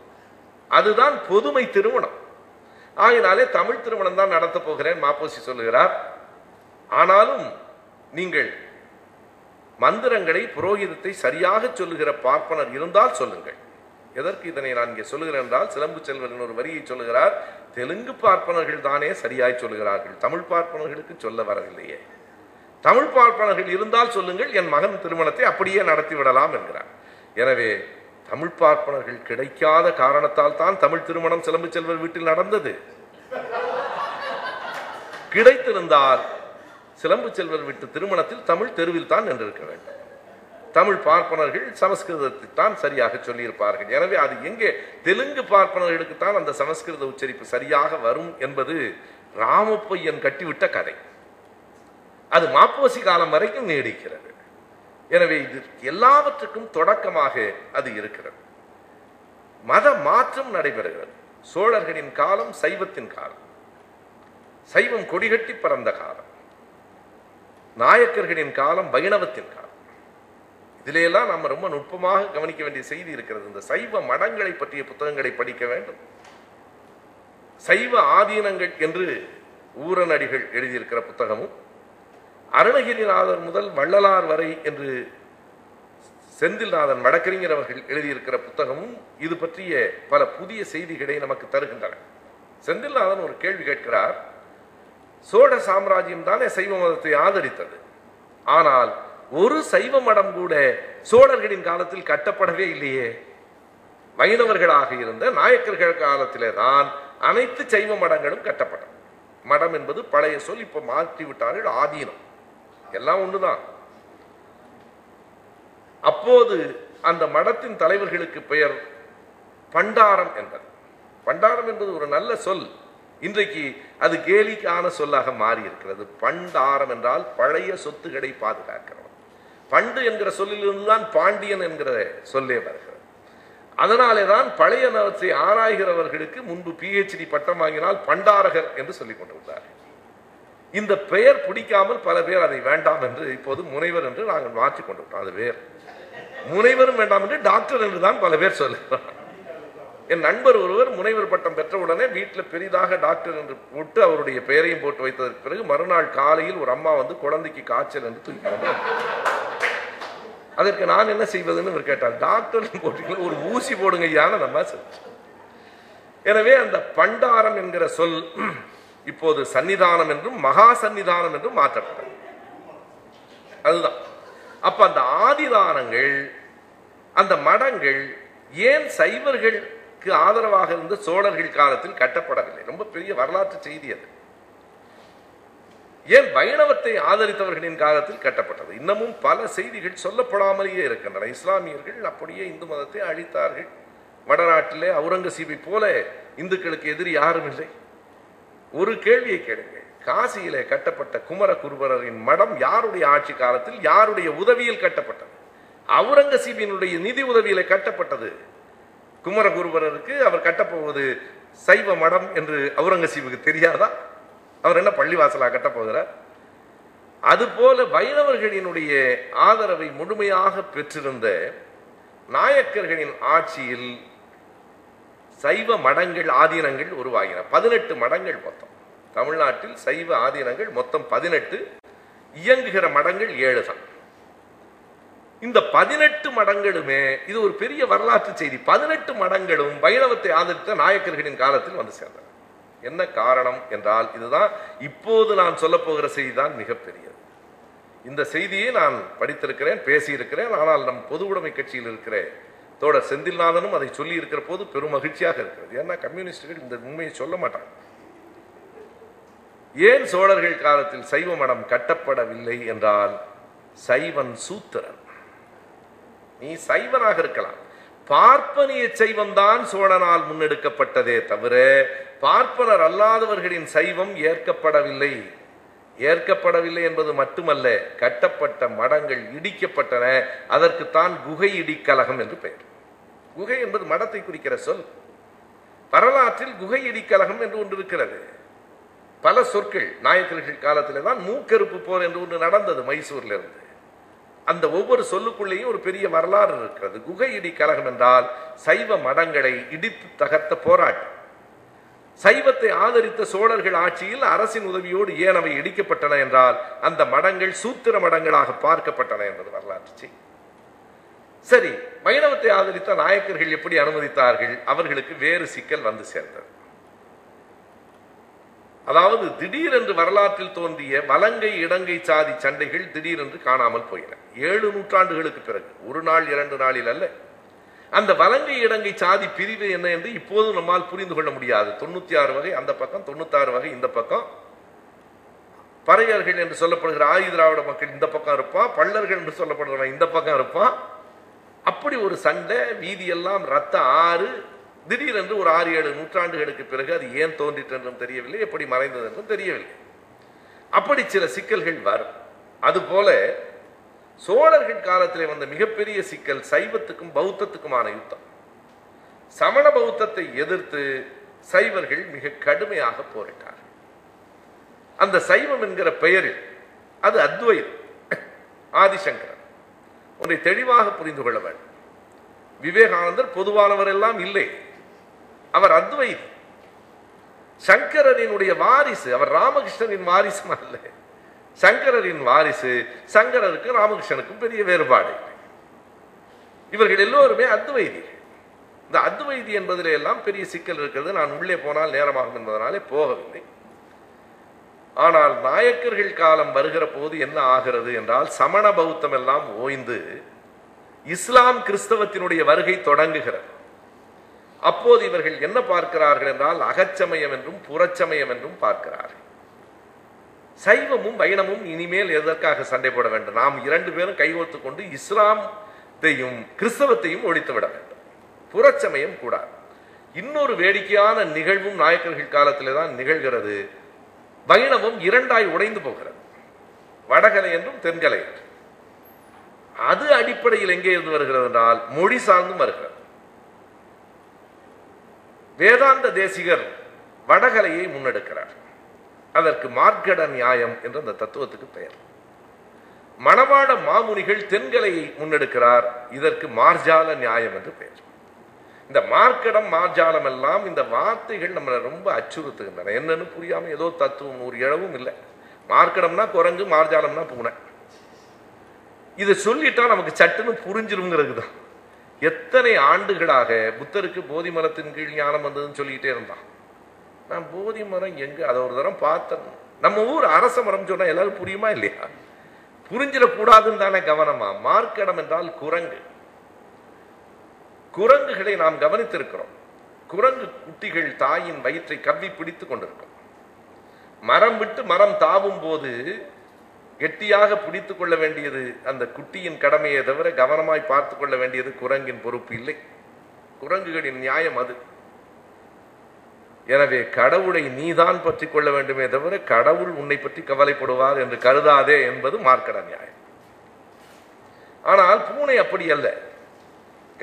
அதுதான் பொதுமை திருமணம். ஆகினாலே தமிழ் திருமணம் தான் நடத்தப் போகிறேன் மாப்போசி சொல்லுகிறார். ஆனாலும் நீங்கள் மந்திரங்களை புரோகிதத்தை சரியாக சொல்லுகிற பார்ப்பனர் இருந்தால் சொல்லுங்கள். எதற்கு இதனை நான் இங்கே சொல்லுகிறேன் என்றால், சிலம்பு செல்வர்கள் ஒரு வரியை சொல்லுகிறார், தெலுங்கு பார்ப்பனர்கள் தானே சரியாய் சொல்லுகிறார்கள், தமிழ் பார்ப்பனர்களுக்கு சொல்ல வரவில்லையே, தமிழ் பார்ப்பனர்கள் இருந்தால் சொல்லுங்கள், என் மகன் திருமணத்தை அப்படியே நடத்தி விடலாம் என்கிறார். எனவே தமிழ் பார்ப்பனர்கள் கிடைக்காத காரணத்தால் தான் தமிழ் திருமணம் சிலம்பு செல்வர் வீட்டில் நடந்தது. கிடைத்திருந்தால் சிலம்பு செல்வர் வீட்டு திருமணத்தில் தமிழ் தெருவில் தான் நின்றிருக்க வேண்டும். தமிழ் பார்ப்பனர்கள் சமஸ்கிருதத்தை தான் சரியாக சொல்லியிருப்பார்கள். எனவே அது எங்கே? தெலுங்கு பார்ப்பனர்களுக்கு தான் அந்த சமஸ்கிருத உச்சரிப்பு சரியாக வரும் என்பது ராமப்பையன் கட்டிவிட்ட கதை. அது மாப்போசி காலம் வரைக்கும் நீடிக்கிறது. எனவே இது எல்லாவற்றுக்கும் தொடக்கமாக அது இருக்கிறது. மத மாற்றம் நடைபெறுகிறது. சோழர்களின் காலம் சைவத்தின் காலம், சைவம் கொடிகட்டி பறந்த காலம். நாயக்கர்களின் காலம் வைணவத்தின் காலம். இதிலெல்லாம் நாம் ரொம்ப நுட்பமாக கவனிக்க வேண்டிய செய்தி இருக்கிறது. இந்த சைவ மடங்களை பற்றிய புத்தகங்களை படிக்க வேண்டும். சைவ ஆதீனங்கள் என்று ஊரனடிகள் எழுதியிருக்கிற புத்தகமும், அருணகிரிநாதர் முதல் வள்ளலார் வரை என்று செந்தில் நாதன் வடக்கறிஞர் அவர்கள் எழுதியிருக்கிற புத்தகமும் இது பற்றிய பல புதிய செய்திகளை நமக்கு தருகின்றன. செந்தில் நாதன் ஒரு கேள்வி கேட்கிறார், சோழ சாம்ராஜ்யம் தானே சைவ மதத்தை ஆதரித்தது, ஆனால் ஒரு சைவ மடம் கூட சோழர்களின் காலத்தில் கட்டப்படவே இல்லையே. வைணவர்களாக இருந்த நாயக்கர்கள் காலத்திலே தான் அனைத்து சைவ மடங்களும் கட்டப்பட்டன. மடம் என்பது பழைய சொல், இப்ப மாற்றி விட்டார்கள் ஆதீனம், எல்லாம் ஒண்ணுதான். அப்போது அந்த மடத்தின் தலைவர்களுக்கு பெயர் பண்டாரம் என்பது. பண்டாரம் என்பது ஒரு நல்ல சொல், இன்றைக்கு அது கேலிக்கான சொல்லாக மாறி இருக்கிறது. பண்டாரம் என்றால் பழைய சொத்துக்களை பாதுகாக்கிறோம். பண்டு என்கிற சொல்லிலிருந்துதான் பாண்டியன் என்கிற சொல்லே வருகிறது. அதனாலே தான் பழையனவற்றை ஆராய்கிறவர்களுக்கு முன்பு பிஹெச்டி பட்டம் வாங்கினால் பண்டாரகர் என்று சொல்லிக் கொண்டிருந்தார்கள். இந்த பெயர் பிடிக்காமல் பல பேர் அதை வேண்டாம் என்று இப்போது முனைவர் என்று நாங்கள் மாற்றிக் கொண்டிருக்கோம். அது பேர் முனைவரும் வேண்டாம் என்று டாக்டர் என்று தான் பல பேர் சொல்லுகிறார். என் நண்பர் ஒருவர் முனைவர் பட்டம் பெற்ற உடனே வீட்டில் பெரிதாக டாக்டர் என்று போட்டு அவருடைய பெயரையும் போட்டு வைத்ததற்கு பிறகு மறுநாள் காலையில் ஒரு அம்மா வந்து குழந்தைக்கு காய்ச்சல் என்று தூக்கி கொண்டு, அதற்கு நான் என்ன செய்வதுன்னு இவர் கேட்டார். டாக்டர் போட்டிங்களா, ஒரு ஊசி போடுங்க ஐயான நம்ம சொல். எனவே அந்த பண்டாரம் என்கிற சொல் இப்போது சன்னிதானம் என்றும் மகா சன்னிதானம் என்றும் மாற்றப்பட்டது. அதுதான். அப்ப அந்த ஆதிதானங்கள், அந்த மடங்கள் ஏன் சைவர்களுக்கு ஆதரவாக இருந்த சோழர்கள் காலத்தில் கட்டப்படவில்லை? ரொம்ப பெரிய வரலாற்று செய்தி அது. ஏன் வைணவத்தை ஆதரித்தவர்களின் காலத்தில் கட்டப்பட்டது? இன்னமும் பல செய்திகள் சொல்லப்படாமலேயே இருக்கின்றன. இஸ்லாமியர்கள் அப்படியே இந்து மதத்தை அழித்தார்கள். வடநாட்டிலே அவுரங்கசீபை போல இந்துக்களுக்கு எதிரி யாரும் இல்லை. ஒரு கேள்வியை கேளுங்கள், காசியிலே கட்டப்பட்ட குமர குருபரரின் மடம் யாருடைய ஆட்சி காலத்தில் யாருடைய உதவியில் கட்டப்பட்டது? அவுரங்கசீபினுடைய நிதி உதவியில கட்டப்பட்டது. குமரகுருபரருக்கு அவர் கட்டப்போவது சைவ மடம் என்று அவுரங்கசீவுக்கு தெரியாதா? அவர் என்ன பள்ளிவாசலாக கட்டப்போகிறார்? அதுபோல வைணவர்களினுடைய ஆதரவை முழுமையாக பெற்றிருந்த நாயக்கர்களின் ஆட்சியில் சைவ மடங்கள் ஆதீனங்கள் உருவாகின. பதினெட்டு மடங்கள் மொத்தம் தமிழ்நாட்டில் சைவ ஆதீனங்கள் மொத்தம் பதினெட்டு, இயங்குகிற மடங்கள் ஏழு தான். இந்த பதினெட்டு மடங்களுமே, இது ஒரு பெரிய வரலாற்று செய்தி, பதினெட்டு மடங்களும் வைணவத்தை ஆதரித்த நாயக்கர்களின் காலத்தில் வந்து சேர்ந்தன. என்ன காரணம் என்றால், இதுதான் இப்போது நான் சொல்ல போகிற செய்தி தான் மிகப்பெரியது. இந்த செய்தியை நான் படித்திருக்கிறேன், பேசியிருக்கிறேன். ஆனால் நம் பொது உடைமை கட்சியில் இருக்கிற தோழர் செந்தில் நாதனும் அதை சொல்லி இருக்கிற போது பெரும் மகிழ்ச்சியாக இருக்கிறது. ஏன்னா கம்யூனிஸ்டுகள் இந்த உண்மையை சொல்ல மாட்டாங்க. ஏன் சோழர்கள் காலத்தில் சைவ மடம் கட்டப்படவில்லை என்றால், சைவன் சூத்திரன். நீ சைவனாக இருக்கலாம். பார்ப்பனிய சைவம்தான் சோழனால் முன்னெடுக்கப்பட்டதே தவிர பார்ப்பனர் அல்லாதவர்களின் சைவம் ஏற்கப்படவில்லை. ஏற்கப்படவில்லை என்பது மட்டுமல்ல, கட்டப்பட்ட மடங்கள் இடிக்கப்பட்டன. அதற்குத்தான் குகை இடிக்கலகம் என்று பெயர். குகை என்பது மடத்தை குறிக்கிற சொல். வரலாற்றில் குகை இடிக்கலகம் என்று ஒன்று இருக்கிறது. பல சொற்கள் நாயக்கர்கள் காலத்திலே தான். மூக்கறுப்பு போர் என்று ஒன்று நடந்தது மைசூர்ல இருந்து. அந்த ஒவ்வொரு சொல்லுக்குள்ளேயும் ஒரு பெரிய வரலாறு இருக்கிறது. குகை இடி கலகம் என்றால் சைவ மடங்களை இடித்து தகர்த்த போராட்டம். சைவத்தை ஆதரித்த சோழர்கள் ஆட்சியில் அரசின் உதவியோடு ஏன் அவை இடிக்கப்பட்டன என்றால், அந்த மடங்கள் சூத்திர மடங்களாக பார்க்கப்பட்டன என்பது வரலாற்று. சரி, வைணவத்தை ஆதரித்த நாயக்கர்கள் எப்படி அனுமதித்தார்கள்? அவர்களுக்கு வேறு சிக்கல் வந்து சேர்ந்தது. அதாவது திடீரென்று வரலாற்றில் தோன்றிய வலங்கை இடங்கை சாதி சண்டைகள் திடீரென்று காணாமல் போயின. ஏழு நூற்றாண்டுகளுக்கு பிறகு, ஒரு நாள் இரண்டு நாளில் அல்ல. அந்த வலங்கை இடங்கை சாதி பிரிவு என்ன என்று இப்போது நம்மால் புரிந்து கொள்ள முடியாது. தொண்ணூத்தி ஆறு வகை அந்த பக்கம், தொண்ணூத்தாறு வகை இந்த பக்கம். பறையர்கள் என்று சொல்லப்படுகிற ஆதி திராவிட மக்கள் இந்த பக்கம் இருப்பான், பள்ளர்கள் என்று சொல்லப்படுகிற இந்த பக்கம் இருப்பான். அப்படி ஒரு சண்டை, வீதியெல்லாம் ரத்த ஆறு. திடீரென்று ஒரு ஆறு ஏழு நூற்றாண்டுகளுக்கு பிறகு அது ஏன் தோன்றிற்று என்றும் தெரியவில்லை, எப்படி மறைந்தது என்றும் தெரியவில்லை. அப்படி சில சிக்கல்கள் வரும். அதுபோல சோழர்கள் காலத்திலே வந்த மிகப்பெரிய சிக்கல் சைவத்துக்கும் பௌத்தத்துக்குமான யுத்தம். சமண பௌத்தத்தை எதிர்த்து சைவர்கள் மிக கடுமையாக போரிட்டார்கள். அந்த சைவம் என்கிற பெயரில் அது அத்வைதம். ஆதிசங்கரன் ஒன்றை தெளிவாக புரிந்து கொள்ள வேண்டும். விவேகானந்தர் பொதுவானவர் எல்லாம் இல்லை, அவர் அத்வைதி. சங்கரனுடைய வாரிசு, அவர் ராமகிருஷ்ணனின் வாரிசு அல்ல, சங்கரரின் வாரிசு. சங்கரருக்கு ராமகிருஷ்ணனுக்கும் பெரிய வேறுபாடு. இவர்கள் எல்லோருமே அத்வைதிகள். இந்த அத்வைதி என்பதிலே எல்லாம் பெரிய சிக்கல் இருக்கிறது. நான் உள்ளே போனால் நேரமாகும் என்பதனாலே போகவில்லை. ஆனால் நாயக்கர்கள் காலம் வருகிற போது என்ன ஆகிறது என்றால், சமண பௌத்தம் எல்லாம் ஓய்ந்து இஸ்லாம் கிறிஸ்தவத்தினுடைய வருகை தொடங்குகிறது. அப்போது இவர்கள் என்ன பார்க்கிறார்கள் என்றால், அகச்சமயம் என்றும் புறச்சமயம் என்றும் பார்க்கிறார்கள். சைவமும் வைணமும் இனிமேல் எதற்காக சண்டை போட வேண்டும்? நாம் இரண்டு பேரும் கைகோர்த்து கொண்டு இஸ்லாமத்தையும் கிறிஸ்தவத்தையும் ஒழித்துவிட வேண்டும். புறச்சமயம் கூடாது. இன்னொரு வேடிக்கையான நிகழ்வும் நாயக்கர்கள் காலத்திலே தான் நிகழ்கிறது. வைணவம் இரண்டாய் உடைந்து போகிறது, வடகலை என்றும் தென்கலை என்றும். அது அடிப்படையில் எங்கே இருந்து வருகிறது என்றால், மொழி சார்ந்தும் வருகிறது. வேதாந்த தேசிகர் வடகலையை முன்னெடுக்கிறார். அதற்கு மார்க்கட நியாயம் என்ற அந்த தத்துவத்துக்கு பெயர். மணவாள மாமுனிகள் தென்கலையை முன்னெடுக்கிறார். இதற்கு மார்ஜால நியாயம் என்று பெயர். இந்த மார்க்கடம் மார்ஜாலம் எல்லாம் இந்த வார்த்தைகள் நம்மளை ரொம்ப அச்சுறுத்துகின்றன. என்னன்னு புரியாம ஏதோ தத்துவம், ஒரு இழவும் இல்லை. மார்க்கடம்னா குரங்கு, மார்ஜாலம்னா பூனை. இதை சொல்லிட்டா நமக்கு சட்டுன்னு புரிஞ்சிருங்கிறது தான். எத்தனை ஆண்டுகளாக புத்தருக்கு போதி மரத்தின் கீழ் ஞானம் வந்ததுன்னு சொல்லிக்கிட்டே இருந்தான். நான் போதி மரம் எங்க, அதை ஒரு தரம் பார்த்தேன். நம்ம ஊர் அரச மரம் சொன்னா எல்லாரும் புரியுமா இல்லையா? புரிஞ்சிடக்கூடாதுன்னு தானே கவனமா. மார்க்கடம் என்றால் குரங்கு. குரங்குகளை நாம் கவனித்திருக்கிறோம். குரங்கு குட்டிகள் தாயின் வயிற்றை கவ்வி பிடித்து கொண்டிருக்கும். மரம் விட்டு மரம் தாவும் போது கெட்டியாக பிடித்து கொள்ள வேண்டியது அந்த குட்டியின் கடமையை தவிர கவனமாய் பார்த்து கொள்ள வேண்டியது குரங்கின் பொறுப்பு இல்லை. குரங்குகளின் நியாயம் அது. எனவே கடவுளை நீதான் பற்றி கொள்ள வேண்டுமே தவிர கடவுள் உன்னை பற்றி கவலைப்படுவார் என்று கருதாதே என்பது மார்க்கட நியாயம். ஆனால் பூனை அப்படி அல்ல.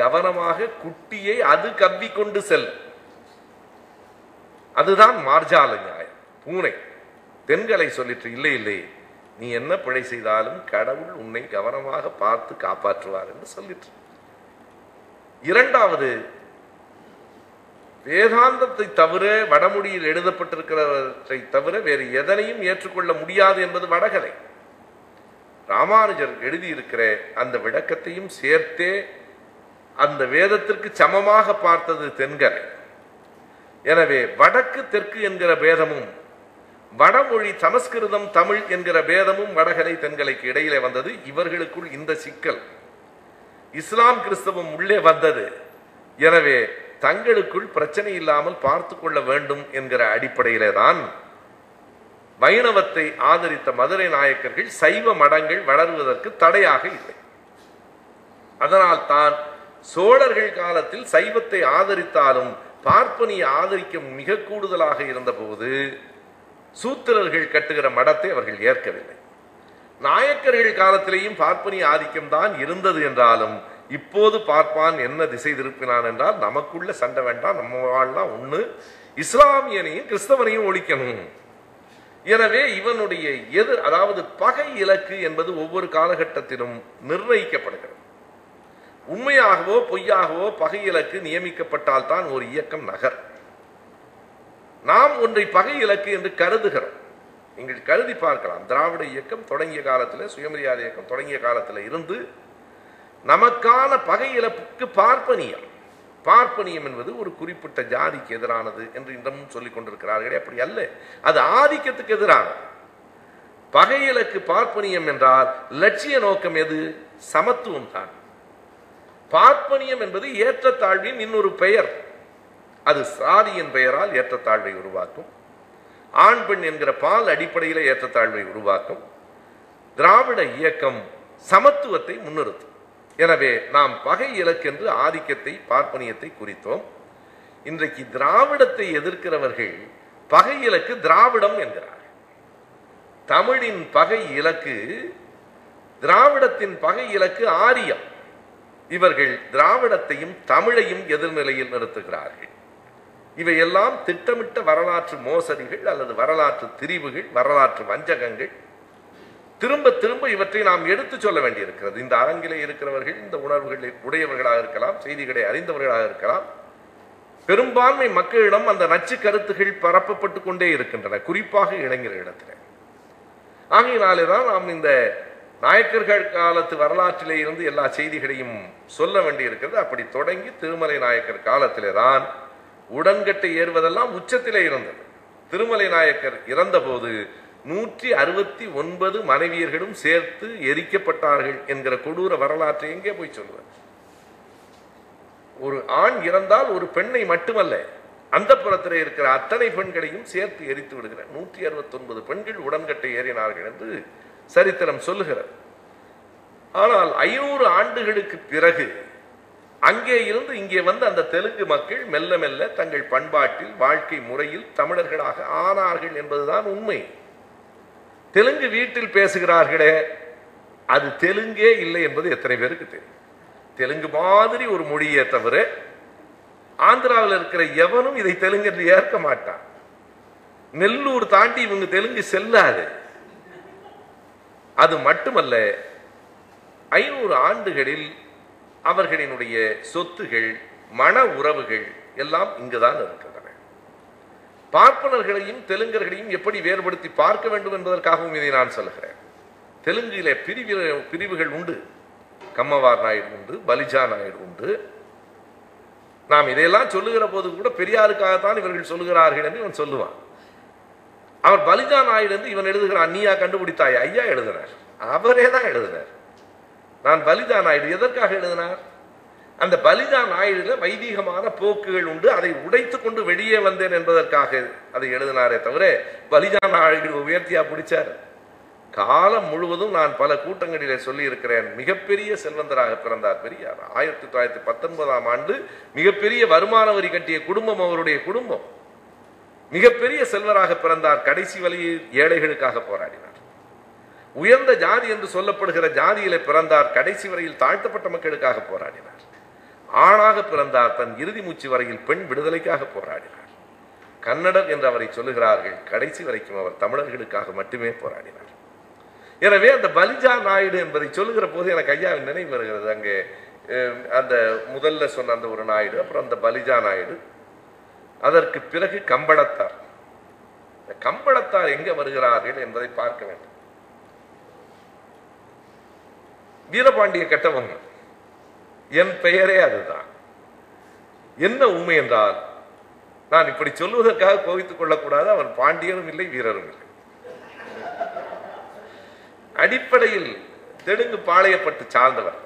கவனமாக குட்டியை அது கவ்வி கொண்டு செல். அதுதான் மார்ஜால நியாயம். பூனை தென்களை சொல்லிட்டு, இல்லை இல்லை, நீ என்ன பிழை செய்தாலும் கடவுள் உன்னை கவனமாக பார்த்து காப்பாற்றுவார் என்று சொல்லிட்டு. இரண்டாவது, வேதாந்தத்தை தவிர வடமொழியில் எழுதப்பட்டிருக்கிறவற்றை தவிர வேறு எதனையும் ஏற்றுக்கொள்ள முடியாது என்பது வடகலை. ராமானுஜர் எழுதியிருக்கிற அந்த விளக்கத்தையும் சேர்த்தே அந்த வேதத்திற்கு சமமாக பார்த்தது தென்கலை. எனவே வடக்கு தெற்கு என்கிற பேதமும் வடமொழி சமஸ்கிருதம் தமிழ் என்கிற பேதமும் வடகலை தென்கலைக்கு இடையிலே வந்தது. இவர்களுக்குள் இந்த சிக்கல். இஸ்லாம் கிறிஸ்தவம் உள்ளே வந்தது. எனவே தங்களுக்குள் பிரச்சனை இல்லாமல் பார்த்து கொள்ள வேண்டும் என்கிற அடிப்படையிலே தான் வைணவத்தை ஆதரித்த மதுரை நாயக்கர்கள் சைவ மடங்கள் வளர்வதற்கு தடையாக இல்லை. அதனால் தான் சோழர்கள் காலத்தில் சைவத்தை ஆதரித்தாலும் பார்ப்பனியை ஆதரிக்க மிக கூடுதலாக இருந்தபோது சூத்திரர்கள் கட்டுகிற மடத்தை அவர்கள் ஏற்கவில்லை. நாயக்கர்கள் காலத்திலேயும் பார்ப்பனி ஆதிக்கம்தான் இருந்தது என்றாலும் இப்போது பார்ப்பான் என்ன திசை திருப்பினான் என்றால், நமக்குள்ள சண்டை வேண்டாம், நம்ம வாழலாம் ஒன்று, இஸ்லாமியனையும் கிறிஸ்தவனையும் ஒழிக்கணும். எனவே இவனுடைய எது அதாவது பகை இலக்கு என்பது ஒவ்வொரு காலகட்டத்திலும் நிர்ணயிக்கப்படுகிறது. உண்மையாகவோ பொய்யாகவோ பகை இலக்கு நியமிக்கப்பட்டால் தான் ஒரு இயக்கம் நகர். நாம் ஒன்றை பகை இலக்கு என்று கருதுகிறோம். நீங்கள் கருதி பார்க்கலாம். திராவிட இயக்கம் தொடங்கிய காலத்தில், சுயமரியாதை இயக்கம் தொடங்கிய காலத்தில் இருந்து நமக்கான பகை இலக்கு பார்ப்பனியம். பார்ப்பனியம் என்பது ஒரு குறிப்பிட்ட ஜாதிக்கு எதிரானது என்று இன்னமும் சொல்லிக் கொண்டிருக்கிறார்களே, அப்படி அல்ல, அது ஆதிக்கத்துக்கு எதிரானது. பகை இலக்கு பார்ப்பனியம் என்றால் லட்சிய நோக்கம் எது? சமத்துவம் தான். பார்ப்பனியம் என்பது ஏற்றத்தாழ்வின் இன்னொரு பெயர். அது சாதியின் பெயரால் ஏற்றத்தாழ்வை உருவாக்கும், ஆண் பெண் என்கிற பால் அடிப்படையில் ஏற்றத்தாழ்வை உருவாக்கும். திராவிட இயக்கம் சமத்துவத்தை முன்னிறுத்தும். எனவே நாம் பகை இலக்கென்று ஆதிக்கத்தை பார்ப்பனியத்தை குறித்தோம். இன்றைக்கு திராவிடத்தை எதிர்க்கிறவர்கள் பகை இலக்கு திராவிடம் என்கிறார்கள். தமிழின் பகை இலக்கு திராவிடத்தின் பகை இலக்கு ஆரியம். இவர்கள் திராவிடத்தையும் தமிழையும் எதிர்நிலையில் நிறுத்துகிறார்கள். இவையெல்லாம் திட்டமிட்ட வரலாற்று மோசடிகள் அல்லது வரலாற்று திரிவுகள், வரலாற்று வஞ்சகங்கள். திரும்ப திரும்ப இவற்றை நாம் எடுத்து சொல்ல வேண்டியிருக்கிறது. இந்த அரங்கிலே இருக்கிறவர்கள் இந்த உணர்வுகளை உடையவர்களாக இருக்கலாம், செய்திகளை அறிந்தவர்களாக இருக்கலாம். பெரும்பான்மை மக்களிடம் அந்த நச்சு கருத்துகள் பரப்பப்பட்டு கொண்டே இருக்கின்றன, குறிப்பாக இளைஞர்களிடத்தில். ஆகையினாலேதான் நாம் இந்த நாயக்கர்கள் காலத்து வரலாற்றிலே இருந்து எல்லா செய்திகளையும் சொல்ல வேண்டியிருக்கிறது. அப்படி தொடங்கி திருமலை நாயக்கர் காலத்திலே தான் உடன்கட்டை ஏறுவதெல்லாம் உச்சத்திலே இருந்தது. திருமலை நாயக்கர் இறந்தபோது நூற்றி அறுபத்தி ஒன்பது மனைவியர்களும் சேர்த்து எரிக்கப்பட்டார்கள் என்கிற கொடூர வரலாற்றை எங்கே போய் சொல்லுவார்? ஒரு ஆண் இறந்தால் ஒரு பெண்ணை மட்டுமல்ல, அந்த புறத்திலே இருக்கிற அத்தனை பெண்களையும் சேர்த்து எரித்து விடுகிற நூற்றி அறுபத்தி ஒன்பது பெண்கள் உடன்கட்டை ஏறினார்கள் என்று சரித்திரம் சொல்லுகிறது. ஆனால் ஐநூறு ஆண்டுகளுக்கு பிறகு அங்கே இருந்து இங்கே வந்து அந்த தெலுங்கு மக்கள் மெல்ல மெல்ல தங்கள் பண்பாட்டில் வாழ்க்கை முறையில் தமிழர்களாக ஆனார்கள் என்பதுதான் உண்மை. தெலுங்கு வீட்டில் பேசுகிறார்களே, அது தெலுங்கே இல்லை என்பது எத்தனை பேருக்கு தெரியும்? தெலுங்கு மாதிரி ஒரு மொழியை தவிர ஆந்திராவில் இருக்கிற எவனும் இதை தெலுங்கு என்று ஏற்க மாட்டான். நெல்லூர் தாண்டி இவங்க தெலுங்கு செல்லாது. அது மட்டுமல்ல, ஐநூறு ஆண்டுகளில் அவர்களினுடைய சொத்துகள், மன உறவுகள் எல்லாம் இங்குதான் இருக்கின்றன. பார்ப்பனர்களையும் தெலுங்கர்களையும் எப்படி வேறுபடுத்தி பார்க்க வேண்டும் என்பதற்காகவும் இதை நான் சொல்கிறேன். தெலுங்கிலே பிரிவு பிரிவுகள் உண்டு. கம்மவார் நாயுடு உண்டு, பலிஜா நாயுடு உண்டு. நாம் இதையெல்லாம் சொல்லுகிற போது கூட பெரியாருக்காகத்தான் இவர்கள் சொல்லுகிறார்கள் என்று இவன் சொல்லுவான். அவர் பலிஜா நாயுடு என்று இவன் எழுதுகிறான். நீயா கண்டுபிடித்தாய்? ஐயா எழுதினார், அவரே தான் எழுதினார். நான் பலிஜா நாயுடு எதற்காக எழுதினார்? அந்த பலிதா நாயுடுல வைதீகமான போக்குகள் உண்டு, அதை உடைத்து கொண்டு வெளியே வந்தேன் என்பதற்காக அதை எழுதினாரே தவிர பலிதா நாயுடு உயர்த்தியா பிடிச்சார்? காலம் முழுவதும் நான் பல கூட்டங்களிலே சொல்லி இருக்கிறேன், மிகப்பெரிய செல்வந்தராக பிறந்தார் பெரியார். ஆயிரத்தி தொள்ளாயிரத்தி பத்தொன்பதாம் ஆண்டு மிகப்பெரிய வருமான வரி கட்டிய குடும்பம் அவருடைய குடும்பம். மிகப்பெரிய செல்வராக பிறந்தார், கடைசி வழியில் ஏழைகளுக்காக போராடினார். உயர்ந்த ஜாதி என்று சொல்லப்படுகிற ஜாதியிலே பிறந்தார், கடைசி வரையில் தாழ்த்தப்பட்ட மக்களுக்காக போராடினார். ஆணாக பிறந்தார், தன் இறுதி மூச்சு வரையில் பெண் விடுதலைக்காக போராடினார். கன்னடர் என்று அவரை சொல்லுகிறார்கள். கடைசி வரைக்கும் அவர் தமிழர்களுக்காக மட்டுமே போராடினார். எனவே அந்த பலிஜா நாயுடு என்பதை சொல்லுகிற போது எனக்கு ஐயாவின் நினைவு வருகிறது. அங்கே அந்த முதல்ல சொன்ன அந்த ஒரு நாயுடு, அப்புறம் அந்த பலிஜா நாயுடு, அதற்கு பிறகு கம்பளத்தார். இந்த கம்பளத்தார் எங்கே வருகிறார்கள் என்பதை பார்க்க வேண்டும். வீரபாண்டிய கட்டபொம்மன், என் பெயரே அதுதான். என்ன உண்மை என்றால், நான் இப்படி சொல்லுவதற்காக கோபித்துக் கொள்ளக்கூடாது, அவன் பாண்டியனும் இல்லை வீரரும் இல்லை. அடிப்படையில் தெலுங்கு பாளையப்பட்டு சார்ந்தவர்.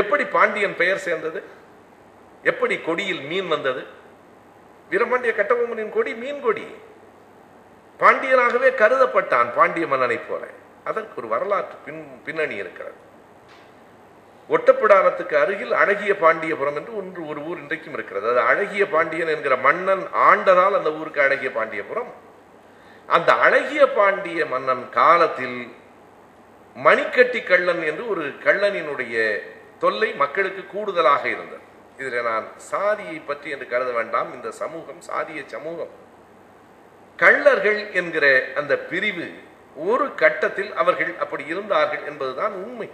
எப்படி பாண்டியன் பெயர் சேர்ந்தது? எப்படி கொடியில் மீன் வந்தது? வீரபாண்டிய கட்டபொம்மனின் கொடி மீன் கொடி. பாண்டியனாகவே கருதப்பட்டான் பாண்டிய மன்னனை போல. அதற்கு ஒரு வரலாற்று பின் பின்னணி இருக்கிறது. ஒட்டப்பிடாரத்துக்கு அருகில் அழகிய பாண்டியபுரம் என்று ஒன்று ஒரு ஊர் இன்றைக்கும் இருக்கிறது. அது அழகிய பாண்டியன் என்கிற மன்னன் ஆண்டதால் அந்த ஊருக்கு அழகிய பாண்டியபுரம். அந்த அழகிய பாண்டிய மன்னன் காலத்தில் மணிக்கட்டி கள்ளன் என்று ஒரு கள்ளனினுடைய தொல்லை மக்களுக்கு கூடுதலாக இருந்தது. இதில் நான் சாதியை பற்றி என்று கருத வேண்டாம். இந்த சமூகம் சாதிய சமூகம். கள்ளர்கள் என்கிற அந்த பிரிவு ஒரு கட்டத்தில் அவர்கள் அப்படி இருந்தார்கள் என்பதுதான் உண்மை.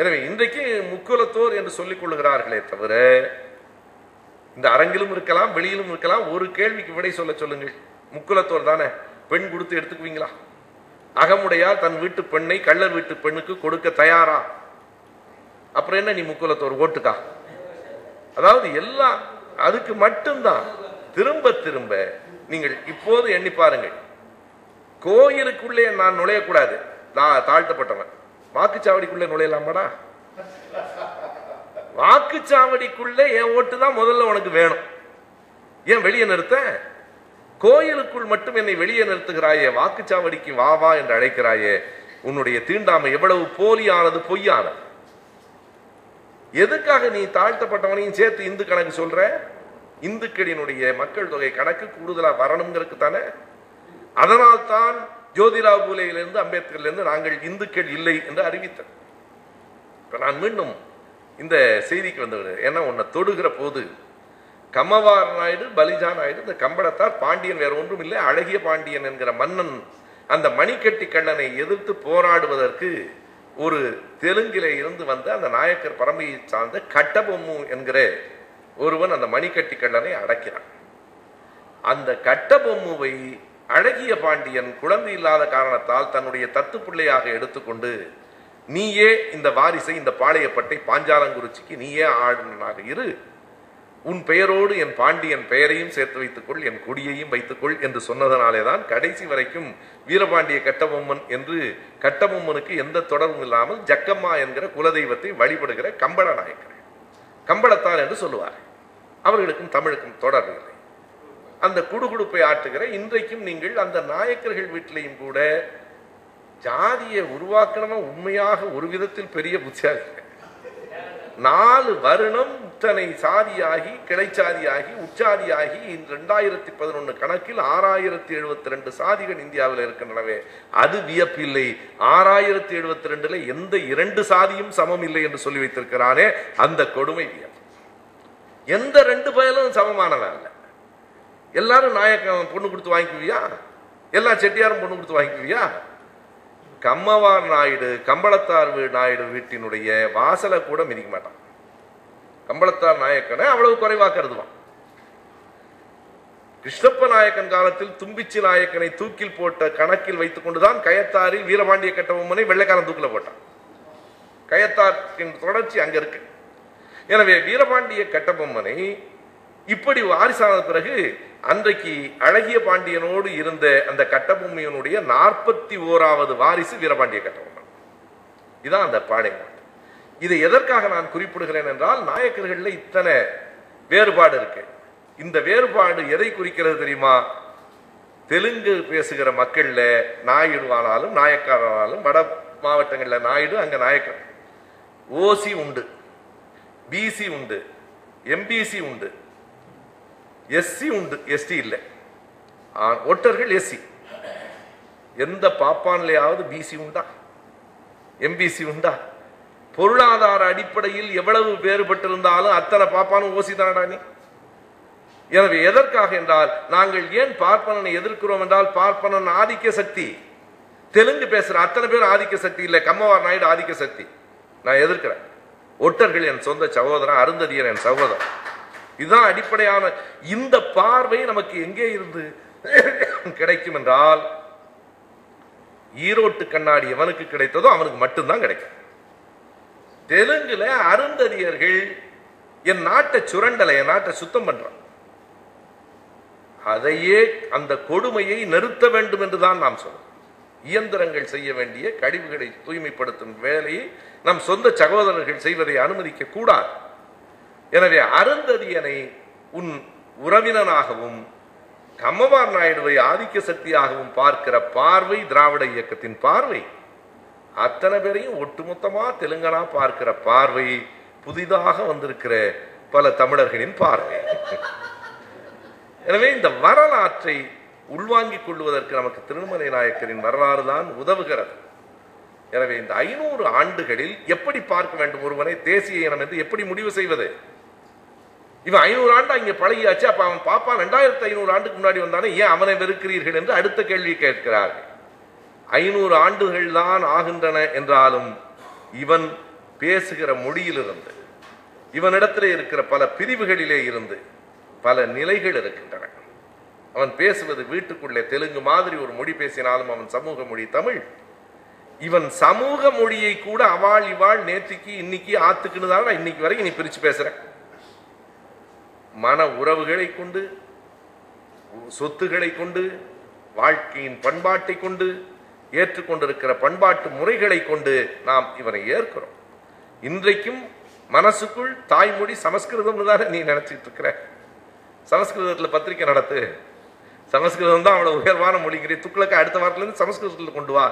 எனவே இன்றைக்கு முக்குலத்தோர் என்று சொல்லிக் கொள்கிறார்களே தவிர, இந்த அரங்கிலும் இருக்கலாம் வெளியிலும் இருக்கலாம், ஒரு கேள்விக்கு விடை சொல்ல சொல்லுங்கள். முக்குலத்தோர் தானே? பெண் கொடுத்து எடுத்துக்குவீங்களா? அகமுடையா தன் வீட்டு பெண்ணை கள்ளர் வீட்டு பெண்ணுக்கு கொடுக்க தயாரா? அப்புறம் என்ன நீ முக்குலத்தோர்? ஓட்டுக்கா? அதாவது எல்லாம் அதுக்கு மட்டும்தான். திரும்ப திரும்ப நீங்கள் இப்போது எண்ணி பாருங்கள். கோயிலுக்குள்ளே நான் நுழையக்கூடாது, நான் தாழ்த்தப்பட்டவன். வாக்குச்சாவடிக்குள்ளே நுழையலாமாடா? வாக்குச்சாவடிக்குள்ளே என் ஓட்டு தான் முதல்ல உனக்கு வேணும். ஏன் வெளியே நிறுத்த? கோயிலுக்குள் மட்டும் என்னை வெளியே நிறுத்துகிறாயே, வாக்குச்சாவடிக்கு வா வா என்று அழைக்கிறாயே, உன்னுடைய தீண்டாமை எவ்வளவு போலியானது, பொய்யானது. எதுக்காக நீ தாழ்த்தப்பட்டவனையும் சேர்த்து இந்து கணக்கு சொல்ற? இந்துக்களினுடைய மக்கள் தொகை கணக்கு கூடுதலா வரணுங்கிறதுக்கு தானே. அதனால்தான் ஜோதிராவ் பூலேயிலிருந்து அம்பேத்கர்லேருந்து நாங்கள் இந்துக்கள் இல்லை என்று அறிவித்தோம். இப்போ நான் மீண்டும் இந்த செய்திக்கு வந்துவிடுறேன். ஏன்னா உன்னை தொடுகிற போது கமவார் நாயுடு, பலிஜா நாயுடு, இந்த கம்பளத்தார், பாண்டியன் வேற ஒன்றும் இல்லை. அழகிய பாண்டியன் என்கிற மன்னன் அந்த மணிக்கட்டி கண்ணனை எதிர்த்து போராடுவதற்கு ஒரு தெலுங்கிலே இருந்து வந்த அந்த நாயக்கர் பரம்பரையை சார்ந்த கட்டபொம்மு என்கிற ஒருவன் அந்த மணிக்கட்டி கண்ணனை அடக்கிறான். அந்த கட்டபொம்முவை அழகிய பாண்டியன் குழந்தை இல்லாத காரணத்தால் தன்னுடைய தத்து பிள்ளையாக எடுத்துக்கொண்டு, நீயே இந்த வாரிசை, இந்த பாளையப்பட்டை பாஞ்சாலங்குறிச்சிக்கு நீயே ஆளுநனாக இரு, உன் பெயரோடு என் பாண்டியன் பெயரையும் சேர்த்து வைத்துக்கொள், என் கொடியையும் வைத்துக்கொள் என்று சொன்னதனாலே தான் கடைசி வரைக்கும் வீரபாண்டிய கட்டபொம்மன் என்று கட்டபொம்மனுக்கு எந்த தொடர்பும் இல்லாமல் ஜக்கம்மா என்கிற குலதெய்வத்தை வழிபடுகிற கம்பள நாயக்கர், கம்பளத்தார் என்று சொல்லுவார். அவர்களுக்கும் தமிழுக்கும் தொடர்பு இல்லை. அந்த குடுகுடுப்பை ஆற்றுகிற இன்றைக்கும் நீங்கள் அந்த நாயக்கர்கள் வீட்டிலையும் கூட ஜாதியை உருவாக்கணும்னா உண்மையாக ஒரு விதத்தில் பெரிய புத்தியாளர்கள். நாலு வருணம் இத்தனை சாதியாகி, கிளைச்சாதியாகி, உச்சாதியாகி, ரெண்டாயிரத்தி பதினொன்று கணக்கில் ஆறாயிரத்தி எழுபத்தி ரெண்டு சாதிகள் இந்தியாவில் இருக்கின்றனவே, அது வியப்பில்லை. ஆறாயிரத்தி எழுபத்தி ரெண்டுல எந்த இரண்டு சாதியும் சமம் இல்லை என்று சொல்லி வைத்திருக்கிறானே, அந்த கொடுமை வியப்பு. எந்த ரெண்டு பேரும் சமமானவன் இல்லை. எல்லாரும் நாயக்கன் பொண்ணு கொடுத்து வாங்கிக்குவியா? எல்லா செட்டியாரும் பொண்ணு கொடுத்து வாங்கிக்குவியா? கம்மவார் நாயுடு, கம்பளத்தார் நாயுடு வீட்டினுடைய வாசலை கூட மிதிக்க மாட்டான். கம்பளத்தார் நாயக்கனை அவ்வளவு குறைவாக கருதுவான். கிருஷ்ணப்ப நாயக்கன் காலத்தில் தும்பிச்சி நாயக்கனை தூக்கில் போட்ட கணக்கில் வைத்துக் கொண்டுதான் கயத்தாரில் வீரபாண்டிய கட்டபொம்மனை வெள்ளைக்காரன் தூக்கில போட்டான். கயத்தாரின் தொடர்ச்சி அங்க இருக்கு. எனவே வீரபாண்டிய கட்டபொம்மனை இப்படி வாரிசான பிறகு அன்றைக்கு அழகிய பாண்டியனோடு இருந்த அந்த கட்டபொம்மையனுடைய நாற்பத்தி ஓராவது வாரிசு வீரபாண்டிய கட்டபொம்மன். இதுதான் அந்த பாளையம். இதை எதற்காக நான் குறிப்பிடுகிறேன் என்றால், நாயக்கர்கள்ல இத்தனை வேறுபாடு இருக்கு. இந்த வேறுபாடு எதை குறிக்கிறது தெரியுமா? தெலுங்கு பேசுகிற மக்கள்ல நாயுடுவானாலும் நாயக்காரனாலும், வட மாவட்டங்கள்ல நாயுடு, அங்க நாயக்கர். ஓசி உண்டு, பிசி உண்டு, எம்பிசி உண்டு, எஸ்சி உண்டு. எஸ்டி இல்லை, ஒட்டர்கள் எஸ்சி. எந்த பாப்பான்லையாவது பிசி உண்டா? எம்பிசி உண்டா? பொருளாதார அடிப்படையில் எவ்வளவு வேறுபட்டிருந்தாலும் அத்தனை பாப்பானும் ஓசிதானே. எனவே எதற்காக என்றால், நாங்கள் ஏன் பார்ப்பனனை எதிர்க்கிறோம் என்றால், பார்ப்பனன் ஆதிக்க சக்தி. தெலுங்கு பேசுற அத்தனை பேர் ஆதிக்க சக்தி இல்லை, கம்மவார் நாயுடு ஆதிக்க சக்தி. நான் எதிர்க்கிறேன். ஒட்டர்கள் என் சொந்த சகோதரன், அருந்ததியர் என் சகோதரன். இதுதான் அடிப்படையான இந்த பார்வை நமக்கு எங்கே இருந்து கிடைக்கும் என்றால், ஈரோட்டு கண்ணாடி எவனுக்கு கிடைத்ததோ அவனுக்கு மட்டும்தான் கிடைக்கும். தெலுங்குல அருந்ததியர்கள் என் நாட்டை சுரண்டலை, என் நாட்டை சுத்தம் பண்றான். அதையே, அந்த கொடுமையை நிறுத்த வேண்டும் என்றுதான் நாம் சொல்றோம். இயந்திரங்கள் செய்ய வேண்டிய கழிவுகளை தூய்மைப்படுத்தும் வேலையை நம் சொந்த சகோதரர்கள் செய்வதை அனுமதிக்க கூடாது. எனவே அருந்ததியனை உன் உறவினனாகவும் கம்மவார் நாயுடுவை ஆதிக்க சக்தியாகவும் பார்க்கிற பார்வை திராவிட இயக்கத்தின் பார்வை. அத்தனை பேரையும் ஒட்டுமொத்தமாக தெலுங்கனா பார்க்கிற பார்வை புதிதாக வந்திருக்கிற பல தமிழர்களின் பார்வை. எனவே இந்த வரலாற்றை உள்வாங்கிக் கொள்வதற்கு நமக்கு திருமலை நாயக்கரின் வரலாறு தான் உதவுகிறது. எனவே இந்த ஐநூறு ஆண்டுகளில் எப்படி பார்க்க வேண்டும் ஒருவனை, தேசிய இனம் என்று எப்படி முடிவு செய்வது? இவன் ஐநூறு ஆண்டு அங்கே பழகியாச்சு, அப்ப அவன் பாப்பான் ரெண்டாயிரத்தி ஐநூறு ஆண்டுக்கு முன்னாடி வந்தானே, ஏன் அவனை வெறுக்கிறீர்கள் என்று அடுத்த கேள்வி கேட்கிறார்கள். ஐநூறு ஆண்டுகள் தான் ஆகின்றன என்றாலும் இவன் பேசுகிற மொழியிலிருந்து, இவனிடத்திலே இருக்கிற பல பிரிவுகளிலே இருந்து பல நிலைகள் இருக்கின்றன. அவன் பேசுவது வீட்டுக்குள்ளே தெலுங்கு மாதிரி ஒரு மொழி பேசினாலும் அவன் சமூக மொழி தமிழ். இவன் சமூக மொழியை கூட அவாள் இவாள் நேற்றுக்கு இன்னைக்கு ஆத்துக்குன்னு தான் இன்னைக்கு வரைக்கும் நீ பிரித்து பேசுற. மன உறவுகளை கொண்டு, சொத்துக்களை கொண்டு, வாழ்க்கையின் பண்பாட்டை கொண்டு, ஏற்றுக்கொண்டிருக்கிற பண்பாட்டு முறைகளை கொண்டு நாம் இவனை ஏற்கிறோம். இன்றைக்கும் மனசுக்குள் தாய்மொழி சமஸ்கிருதம்னு தானே நீ நினைச்சிட்டு இருக்கிற. சமஸ்கிருதத்தில் பத்திரிக்கை நடத்து, சமஸ்கிருதம் தான் அவ்வளவு உயர்வான மொழிங்கிறீ, துக்ளக்க அடுத்த வாரத்துலேருந்து சமஸ்கிருதத்தில் கொண்டு வா.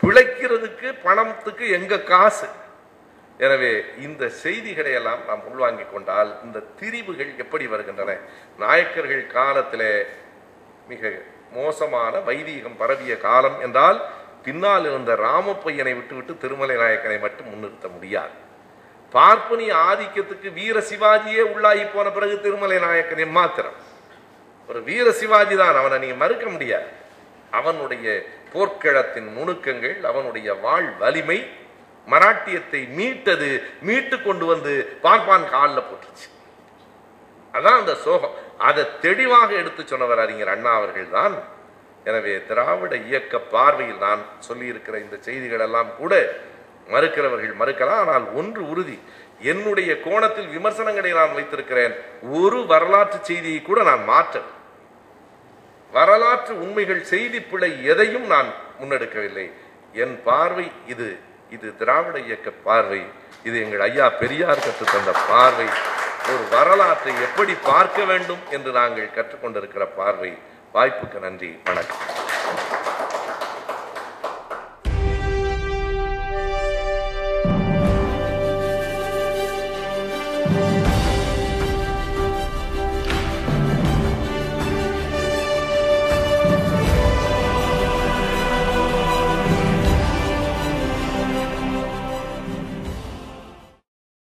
பிழைக்கிறதுக்கு பணத்துக்கு எங்க காசு? எனவே இந்த செய்திகளை எல்லாம் நாம் உள்வாங்கிக் கொண்டால் இந்த திரிவுகள் எப்படி வருகின்றன. நாயக்கர்கள் காலத்திலே மிக மோசமான வைதீகம் பரவிய காலம் என்றால் பின்னால் இருந்த ராமப்பையனை விட்டுவிட்டு திருமலை நாயக்கனை மட்டும் முன்னிறுத்த முடியாது. பார்ப்பனி ஆதிக்கத்துக்கு வீர சிவாஜியே உள்ளாகி போன பிறகு திருமலை நாயக்கனை மாத்திரம் ஒரு வீர சிவாஜி தான், அவனை நீங்க மறுக்க முடியாது. அவனுடைய போர்க்களத்தின் நுணுக்கங்கள், அவனுடைய வாழ் வலிமை மராட்டியத்தை மீட்டது, மீட்டு கொண்டு வந்து பார்ப்பான் காலில் போட்டுச்சு. அதான் அந்த சோகம். அதை தெளிவாக எடுத்து சொன்னவர் அறிஞர் அண்ணா அவர்கள் தான். எனவே திராவிட இயக்க பார்வையில் நான் சொல்லியிருக்கிற இந்த செய்திகள் எல்லாம் கூட மறுக்கிறவர்கள் மறுக்கலாம். ஆனால் ஒன்று உறுதி, என்னுடைய கோணத்தில் விமர்சனங்களை நான் வைத்திருக்கிறேன். ஒரு வரலாற்று செய்தியை கூட நான் மாற்ற, வரலாற்று உண்மைகள் செய்தி பிழை எதையும் நான் முன்னெடுக்கவில்லை. என் பார்வை இது இது திராவிட இயக்க பார்வை. இது எங்கள் ஐயா பெரியார் கற்றுத் தந்த பார்வை. ஒரு வரலாற்றை எப்படி பார்க்க வேண்டும் என்று நாங்கள் கற்றுக்கொண்டிருக்கிற பார்வை. வாய்ப்புக்கு நன்றி, வணக்கம்.